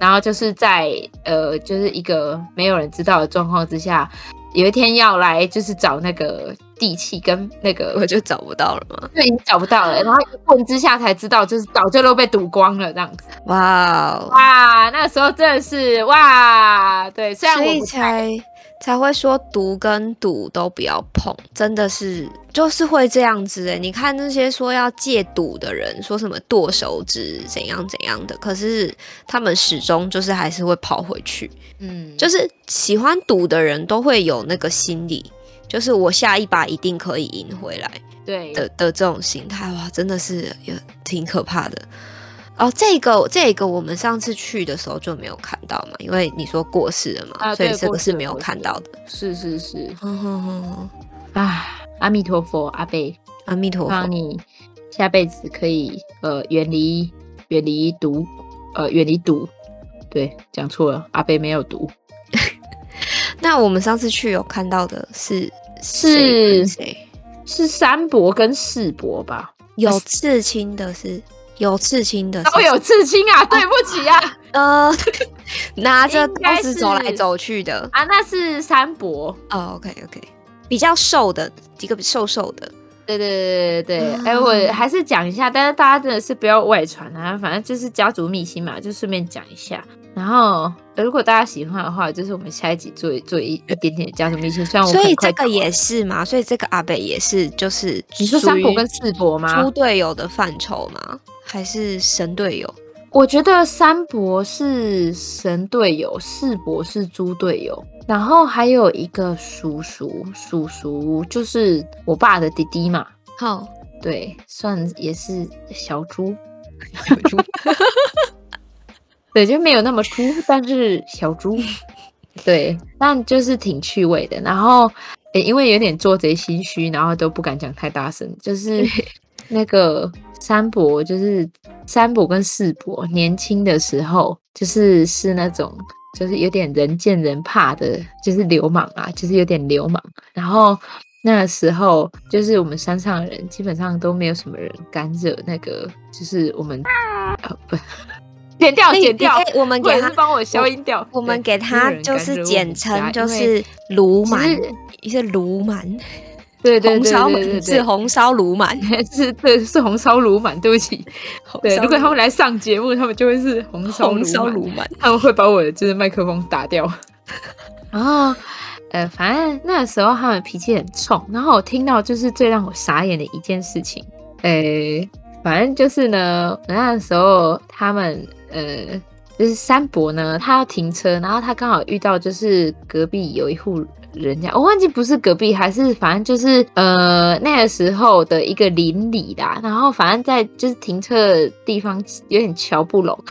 然后就是在呃，就是一个没有人知道的状况之下，有一天要来就是找那个地契跟那个，我就找不到了嘛，对，找不到了，然后一问之下才知道，就是早就都被赌光了这样子。哇、wow、哇，那个时候真的是哇，对，虽然我不才。才会说毒跟赌都不要碰，真的是就是会这样子欸。你看那些说要戒赌的人，说什么剁手指怎样怎样的，可是他们始终就是还是会跑回去。嗯，就是喜欢赌的人都会有那个心理，就是我下一把一定可以赢回来，对 的, 的这种心态，哇，真的是也挺可怕的。哦，这个这个我们上次去的时候就没有看到嘛，因为你说过世了嘛，啊、所以这个是没有看到的。是是是，哼哼哼，啊，阿弥陀佛，阿伯，阿弥陀佛，让你下辈子可以呃远离远离毒，呃远离毒，对，讲错了，阿伯没有毒。那我们上次去有看到的是是谁？是三伯跟四伯吧？有刺青的是。有刺青的都有刺青啊、哦、对不起啊呃拿着刀子走来走去的啊，那是三伯哦 OK OK 比较瘦的几个瘦瘦的，对对对对对、嗯欸、我还是讲一下，但是大家真的是不要外传啊，反正就是家族秘辛嘛，就顺便讲一下，然后如果大家喜欢的话，就是我们下一集做做 一, 一点点家族秘辛，虽然我所以这个也是嘛，所以这个阿伯也是就是你说三伯跟四伯吗？猪队友的范畴吗？还是神队友？我觉得三伯是神队友，四伯是猪队友，然后还有一个叔叔，叔叔就是我爸的弟弟嘛。好，对，算也是小猪，小猪，对，就没有那么猪，但是小猪，对，但就是挺趣味的。然后，因为有点做贼心虚，然后都不敢讲太大声，就是。那个三伯就是三伯跟四伯年轻的时候就是是那种就是有点人见人怕的，就是流氓啊，就是有点流氓，然后那时候就是我们山上的人基本上都没有什么人敢惹那个，就是我们、啊、不剪掉剪掉，我们给他帮我消音掉，我们给他就是简称就是鲁蛮，一些鲁蛮，对对对对对，是红烧鲁蛮，是对是红烧鲁蛮，对不起，对，如果他们来上节目，他们就会是红烧鲁蛮，他们会把我的就是麦克风打掉，然后。呃，反正那时候他们脾气很冲，然后我听到就是最让我傻眼的一件事情，呃，反正就是呢，那时候他们呃，就是三伯呢，他要停车，然后他刚好遇到就是隔壁有一户人家，我忘记不是隔壁还是反正就是呃那个时候的一个邻里啦，然后反正在就是停车的地方有点瞧不拢，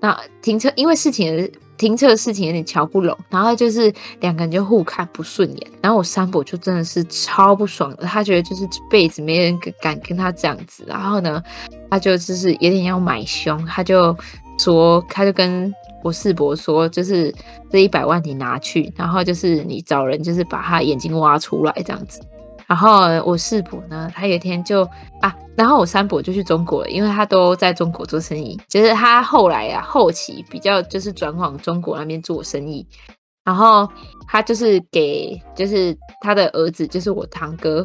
那停车因为事情的。停车的事情有点瞧不拢，然后就是两个人就互看不顺眼，然后我三伯就真的是超不爽的，他觉得就是这辈子没人敢跟他这样子，然后呢他就就是有点要买凶，他就说他就跟我四伯说，就是这一百万你拿去，然后就是你找人就是把他眼睛挖出来这样子，然后我四伯呢他有一天就啊，然后我三伯就去中国了，因为他都在中国做生意，就是他后来啊后期比较就是转往中国那边做生意，然后他就是给就是他的儿子就是我堂哥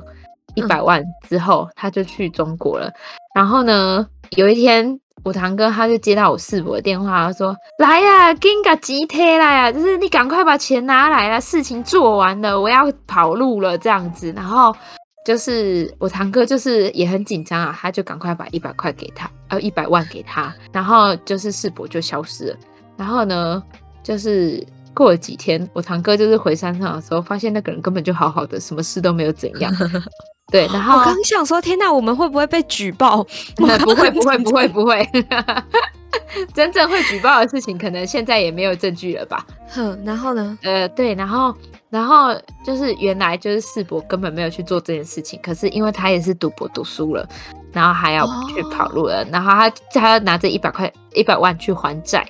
一百万之后、嗯、他就去中国了，然后呢有一天我堂哥他就接到我四伯的电话，他说来呀、啊，紧把钱摕来呀、啊，就是你赶快把钱拿来啦，事情做完了，我要跑路了这样子。然后就是我堂哥就是也很紧张啊，他就赶快把一百块给他，呃一百万给他，然后就是四伯就消失了。然后呢，就是过了几天，我堂哥就是回山上的时候，发现那个人根本就好好的，什么事都没有怎样。对，然后我刚想说，天哪，我们会不会被举报？不会，不会，不会，不会。真正会举报的事情，可能现在也没有证据了吧？哼，然后呢？呃，对，然后，然后就是原来就是四伯根本没有去做这件事情，可是因为他也是赌博赌输了，然后还要去跑路了，哦、然后他他要拿着一百块一百万去还债。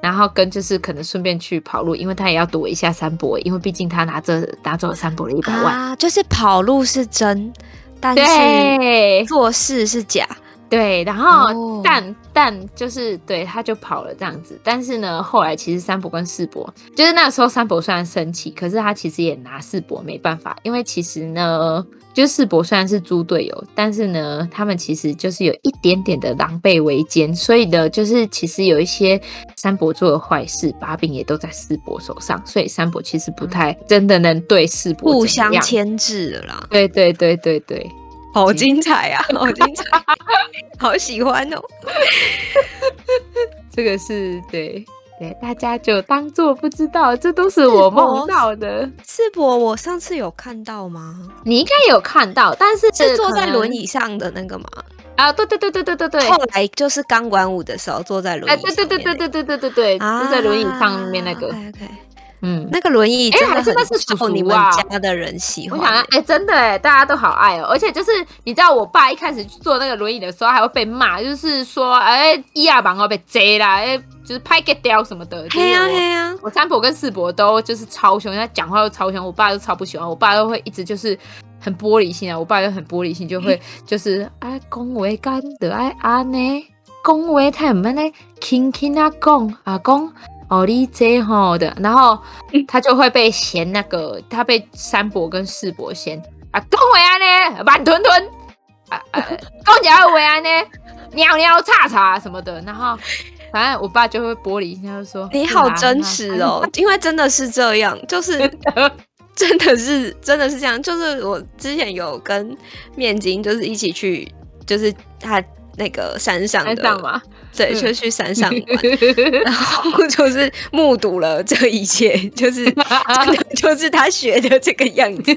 然后跟就是可能顺便去跑路，因为他也要躲一下三伯，因为毕竟他拿着拿走三伯的一百万、啊、就是跑路是真，但是做事是假，对，然后、哦、但但就是对他就跑了这样子，但是呢后来其实三伯跟四伯就是那时候三伯虽然生气，可是他其实也拿四伯没办法，因为其实呢就是四伯虽然是猪队友，但是呢他们其实就是有一点点的狼狈为奸，所以呢就是其实有一些三伯做的坏事把柄也都在四伯手上，所以三伯其实不太真的能对四伯互相牵制了啦，对对对对对，好精彩啊好精彩好喜欢哦这个是对对，大家就当作不知道，这都是我梦到的。四伯，我上次有看到吗？你应该有看到，但是是坐在轮椅上的那个吗？啊，对对对对对对对。后来就是钢管舞的时候坐在轮椅上面、那个。哎、啊，对对对对对对对对对，啊、坐在轮椅上面那个。Okay, okay.嗯，那个轮椅真的很受你们家的人喜欢、欸。我想要，哎、欸，真的哎，大家都好爱哦、喔。而且就是你知道，我爸一开始坐那个轮椅的时候，还会被骂，就是说，哎、欸，伊阿忙哦被贼啦，哎、欸，就是拍给掉什么的。对呀对呀，我三伯跟四伯都就是超凶，他讲话又超凶，我爸都超不喜欢，我爸都会一直就是。很玻璃心啊，我爸就很玻璃心，就会就是啊，讲话干得爱安呢，讲话太唔安呢，轻轻啊讲啊讲，哦你这吼的，然后他就会被嫌那个，他被三伯跟四伯嫌啊，讲话安呢，慢吞吞啊啊，讲起来话安呢，尿尿叉叉什么的，然后。反正我爸就会玻璃心，他就说你好真实哦、啊、因为真的是这样，就是真的是真的是这样，就是我之前有跟面筋就是一起去，就是他那个山上的山上嘛，对，就去山上玩、嗯、然后就是目睹了这一切，就是真的就是他学的这个样子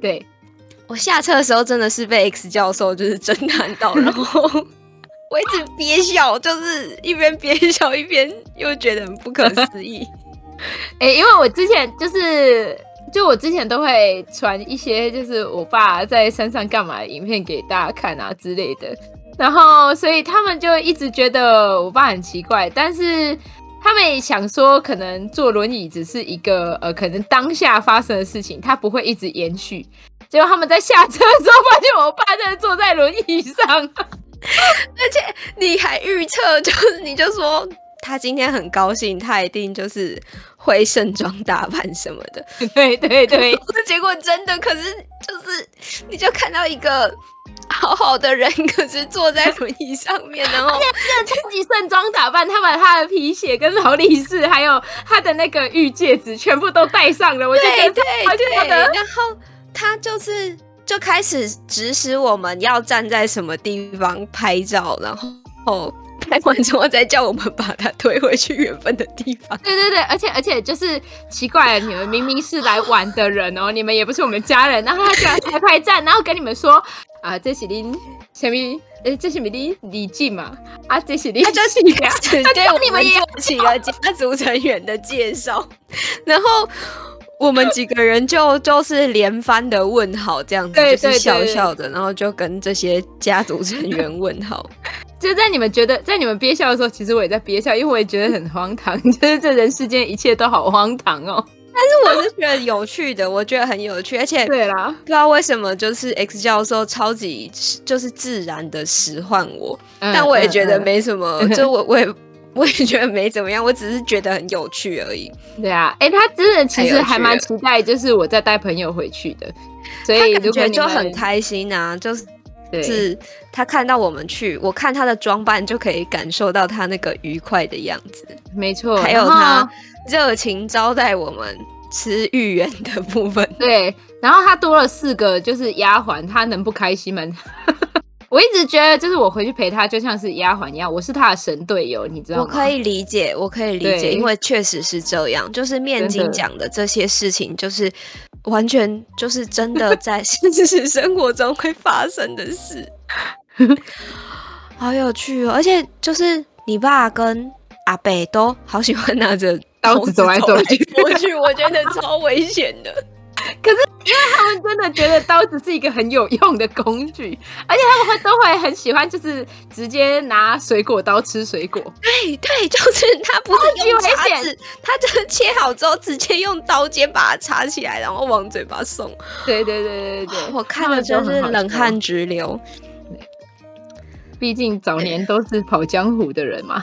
对，我下车的时候真的是被 X 教授就是震撼到，然后我一直憋笑，就是一边憋笑一边又觉得很不可思议。哎、欸，因为我之前就是就我之前都会传一些就是我爸在山上干嘛的影片给大家看啊之类的，然后所以他们就一直觉得我爸很奇怪，但是他们也想说可能坐轮椅只是一个呃，可能当下发生的事情，它不会一直延续，结果他们在下车的时候发现我爸真的坐在轮椅上而且你还预测，就是你就说他今天很高兴，他一定就是会盛装打扮什么的，对对对结果真的，可是就是你就看到一个好好的人，可是坐在轮椅上面，然后而且自己盛装打扮，他把他的皮鞋跟劳力士还有他的那个玉戒指全部都戴上了，我就觉得对对对，然后他就是就开始指使我们要站在什么地方拍照，然后拍完之后再叫我们把它推回去原本的地方。对对对，而且而且就是奇怪了，你们明明是来玩的人哦，你们也不是我们家人，然后他居然拍拍站，然后跟你们说啊，这是你什么？哎，这是你李靖嘛？啊，这是你，他就是开始对我们做起了家族成员的介绍，然后。我们几个人就就是连番的问好这样子，对对对对，就是笑笑的，然后就跟这些家族成员问好。就在你们觉得在你们憋笑的时候，其实我也在憋笑，因为我也觉得很荒唐，就是这人世间一切都好荒唐哦。但是我是觉得有趣的，我觉得很有趣，而且对啦，不知道为什么就是 X 教授超级就是自然的使唤我，嗯、但我也觉得没什么，嗯、就我我也。我也觉得没怎么样，我只是觉得很有趣而已。对啊，哎、欸，他真的其实还蛮期待，就是我再带朋友回去的，所以如果他感觉就很开心啊，就是是他看到我们去，我看他的装扮就可以感受到他那个愉快的样子，没错，还有他热情招待我们吃芋圆的部分。对，然后他多了四个就是丫鬟，他能不开心吗？我一直觉得，就是我回去陪他，就像是丫鬟一样，我是他的神队友，你知道吗？我可以理解，我可以理解，因为确实是这样。就是面筋讲的这些事情，就是完全就是真的在现实生活中会发生的事，好有趣哦！而且就是你爸跟阿伯都好喜欢拿着刀子走来走去，走去，我觉得超危险的。可是因为他们真的觉得刀子是一个很有用的工具，而且他们会都会很喜欢，就是直接拿水果刀吃水果。对对，就是他不是用叉子，他就是切好之后直接用刀尖把它插起来，然后往嘴巴送。对对对对对，我看了真是冷汗直流。毕竟早年都是跑江湖的人嘛。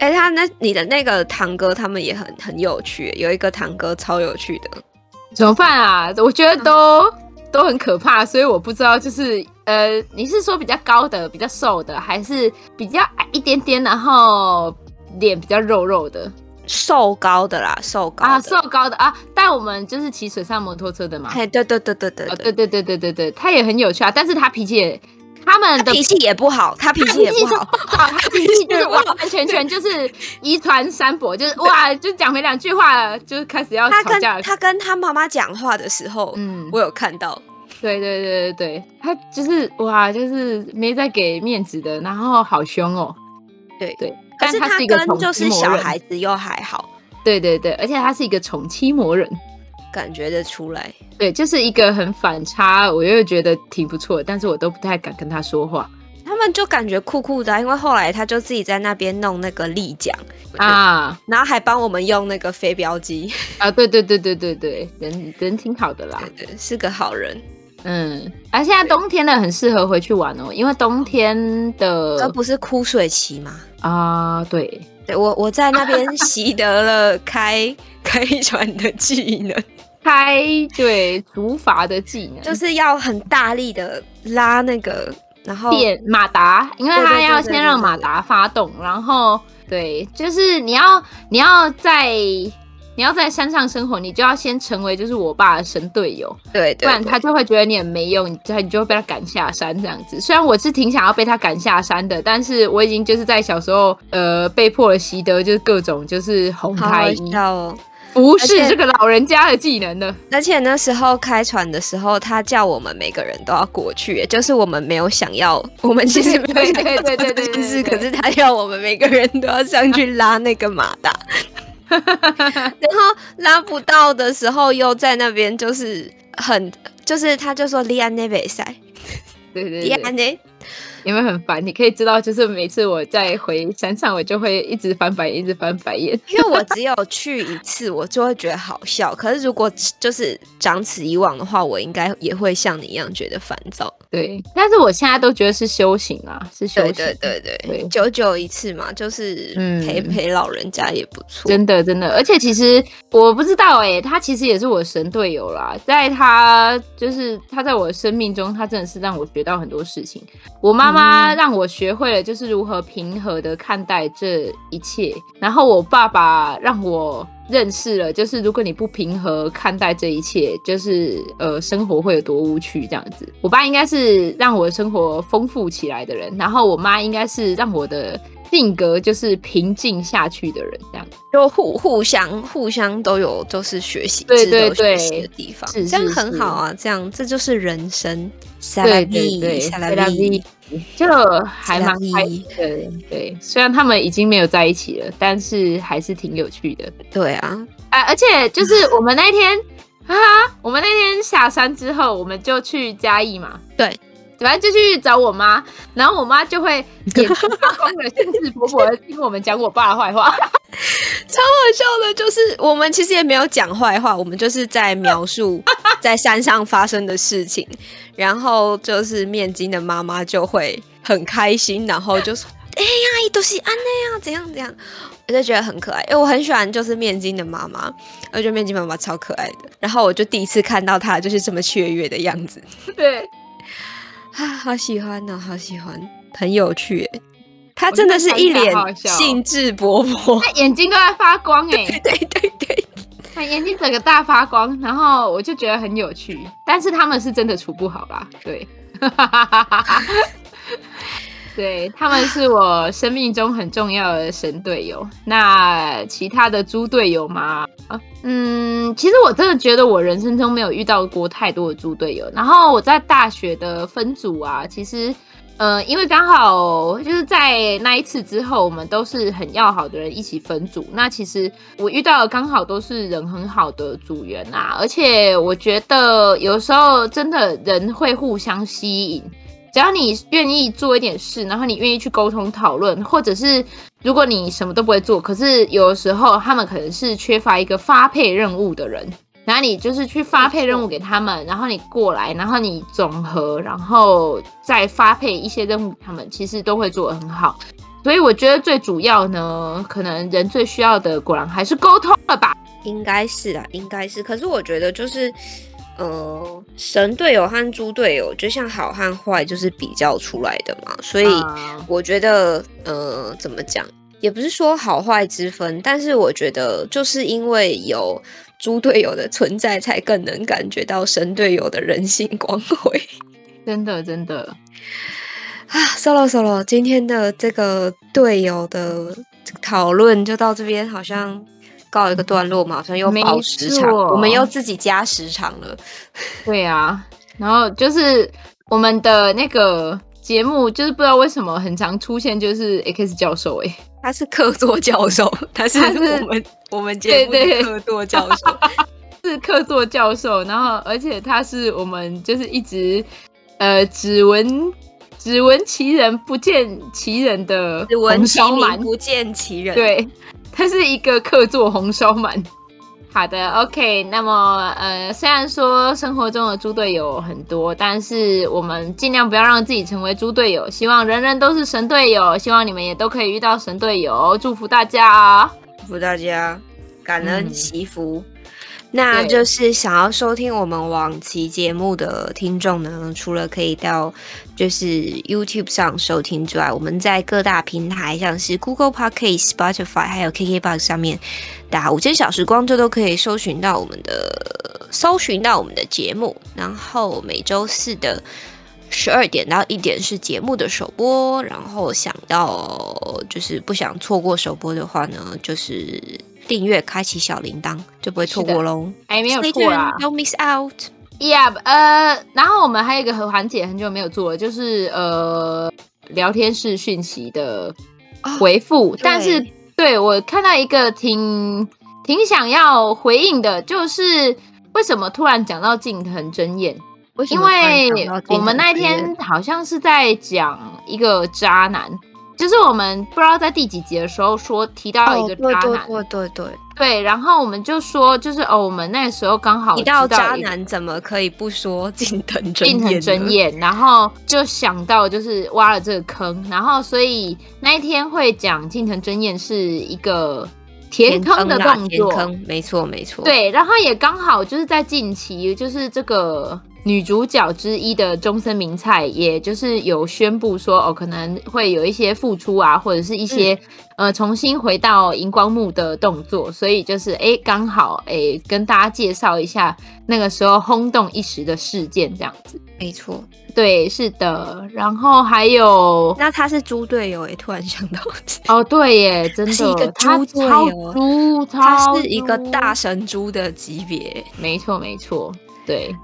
哎、欸，他那你的那个堂哥他们也很很有趣，有一个堂哥超有趣的。怎么办啊？我觉得都、嗯、都很可怕，所以我不知道，就是呃，你是说比较高的、比较瘦的，还是比较矮一点点，然后脸比较肉肉的？瘦高的啦，瘦高的啊，瘦高的啊，带我们就是骑水上摩托车的嘛。哎，对对对对对，对对对对对对，他也很有趣啊，但是他脾气也。他们的他脾气也不好，他脾气也不好，他脾气就是完完全全就是遗传三伯，就是哇，就讲没两句话就开始要吵架了。他跟他妈妈讲话的时候，嗯，我有看到，对对对对对，他就是哇，就是没在给面子的，然后好凶哦，对对，但是他跟就是小孩子又还好，对对对，而且他是一个宠妻魔人。感觉得出来，对，就是一个很反差，我又觉得挺不错，但是我都不太敢跟他说话。他们就感觉酷酷的、啊，因为后来他就自己在那边弄那个立桨啊，然后还帮我们用那个飞镖机啊，对对对对对对，人人挺好的啦，对对，是个好人。嗯，啊，现在冬天的很适合回去玩哦，因为冬天的这不是枯水期吗？啊，对。对，我我在那边习得了开开船的技能，开对竹筏的技能，就是要很大力的拉那个，然后电马达，因为它要先让马达发动，对对对对对对对，然后对，就是你要你要在你要在山上生活，你就要先成为就是我爸的神队友， 对， 对， 对， 对，不然他就会觉得你很没用，你就会被他赶下山这样子。虽然我是挺想要被他赶下山的，但是我已经就是在小时候呃被迫了习得就是各种就是红太医，不是这个老人家的技能了。而且那时候开船的时候，他叫我们每个人都要过去，就是我们没有想要，我们其实没有想要做这件事，可是他要我们每个人都要上去拉那个马达。然后拉不到的时候又在那边就是很就是他就说你这样不行，对对对，因为很烦，你可以知道就是每次我在回山上我就会一直翻白眼一直翻白眼因为我只有去一次我就会觉得好笑，可是如果就是长此以往的话我应该也会像你一样觉得烦躁。对，但是我现在都觉得是修行啊，是修行，对对对对，久久一次嘛，就是陪陪老人家也不错、嗯、真的真的。而且其实我不知道欸，他其实也是我的神队友啦，在他就是他在我的生命中他真的是让我学到很多事情。我妈妈让我学会了就是如何平和的看待这一切，然后我爸爸让我认识了就是如果你不平和看待这一切就是呃生活会有多无趣这样子。我爸应该是让我的生活丰富起来的人，然后我妈应该是让我的性格就是平静下去的人这样子，就 互, 互相互相都有就是学习，对对对，学习的地方，是这样很好啊，这样这就是人生。对对对，萨拉比就还蛮开心的，对对，虽然他们已经没有在一起了，但是还是挺有趣的。对啊，啊，而且就是我们那天哈哈，我们那天下山之后，我们就去嘉义嘛，对，反正就去找我妈，然后我妈就会眼睛发光的、兴致勃勃的听我们讲我爸的坏话。超好笑的，就是我们其实也没有讲坏话，我们就是在描述在山上发生的事情，然后就是面筋的妈妈就会很开心，然后就说：“哎呀，都是安那呀，怎样怎样。”我就觉得很可爱，因为我很喜欢就是面筋的妈妈，我觉得面筋妈妈超可爱的。然后我就第一次看到她就是这么雀跃的样子，对，啊，好喜欢哦，好喜欢，很有趣耶。他真的是一脸兴致勃勃，他眼睛都在发光哎、欸！对对对，他眼睛整个大发光，然后我就觉得很有趣。但是他们是真的处不好啦，对，对，他们是我生命中很重要的神队友。那其他的猪队友嘛，嗯，其实我真的觉得我人生中没有遇到过太多的猪队友。然后我在大学的分组啊，其实。呃，因为刚好就是在那一次之后我们都是很要好的人一起分组，那其实我遇到的刚好都是人很好的组员啊，而且我觉得有时候真的人会互相吸引，只要你愿意做一点事，然后你愿意去沟通讨论，或者是如果你什么都不会做，可是有时候他们可能是缺乏一个发配任务的人，然后你就是去发配任务给他们，然后你过来，然后你总和，然后再发配一些任务给他们，其实都会做得很好。所以我觉得最主要呢，可能人最需要的果然还是沟通了吧？应该是啊，应该是。可是我觉得就是，呃，神队友和猪队友，就像好和坏，就是比较出来的嘛。所以我觉得，呃，怎么讲，也不是说好坏之分，但是我觉得就是因为有。猪队友的存在才更能感觉到神队友的人性光辉，真的真的啊 ！Solo Solo， 今天的这个队友的讨论就到这边，好像告一个段落嘛，好像又爆时长，我们又自己加时长了。对啊，然后就是我们的那个节目，就是不知道为什么很常出现，就是 X 教授哎、欸。他是客座教授，他是我们我们节目的客座教授，对对是客座教授。然后，而且他是我们就是一直呃只闻只闻其人不见其人的红烧鳗，不见其人。对，他是一个客座红烧鳗。好的 ，OK。那么呃，虽然说生活中的猪队友很多，但是我们尽量不要让自己成为猪队友。希望人人都是神队友，希望你们也都可以遇到神队友。祝福大家，祝福大家，感恩祈福。嗯那就是想要收听我们往期节目的听众呢，除了可以到就是 YouTube 上收听之外，我们在各大平台像是 Google Podcast、Spotify 还有 K K B O X 上面打五间小时光就都可以搜寻到我们的搜寻到我们的节目。然后每周四的十二点到一点是节目的首播，然后想到就是不想错过首播的话呢，就是订阅开启小铃铛就不会错过咯。哎，没有错啦 Don't miss out Yeah 呃然后我们还有一个环节很久没有做了，就是呃聊天室讯息的回复、oh, 但是对我看到一个挺挺想要回应的，就是为什么突然讲到近藤真彦？为什么突然讲到近藤真彦？因为我们那天好像是在讲一个渣男，就是我们不知道在第几集的时候说提到一个渣男，哦、对对对对 对, 对，然后我们就说就是哦，我们那时候刚好提到渣男，怎么可以不说近藤真彦？近藤真彦，然后就想到就是挖了这个坑，然后所以那一天会讲近藤真彦是一个填坑的动作，填坑，没错没错，对，然后也刚好就是在近期，就是这个女主角之一的中森明菜，也就是有宣布说哦，可能会有一些复出啊，或者是一些、嗯、呃重新回到荧光幕的动作，所以就是哎刚好哎跟大家介绍一下那个时候轰动一时的事件这样子。没错，对，是的。然后还有，那他是猪队友耶，突然想到哦，对耶，真的是一个猪队友，猪，他是一个大神猪的级别。没错，没错，对。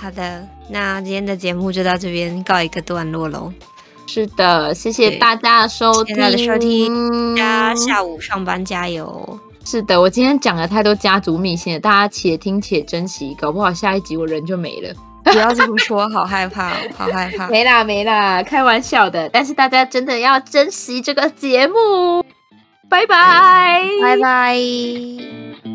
好的，那今天的节目就到这边告一个段落喽。是的，谢谢大家的收听，大家的收听，大家下午上班加油。是的，我今天讲了太多家族秘辛了，大家且听且珍惜，搞不好下一集我人就没了。不要这么说，好害怕，好害怕。没啦没啦，开玩笑的。但是大家真的要珍惜这个节目，拜拜，拜拜。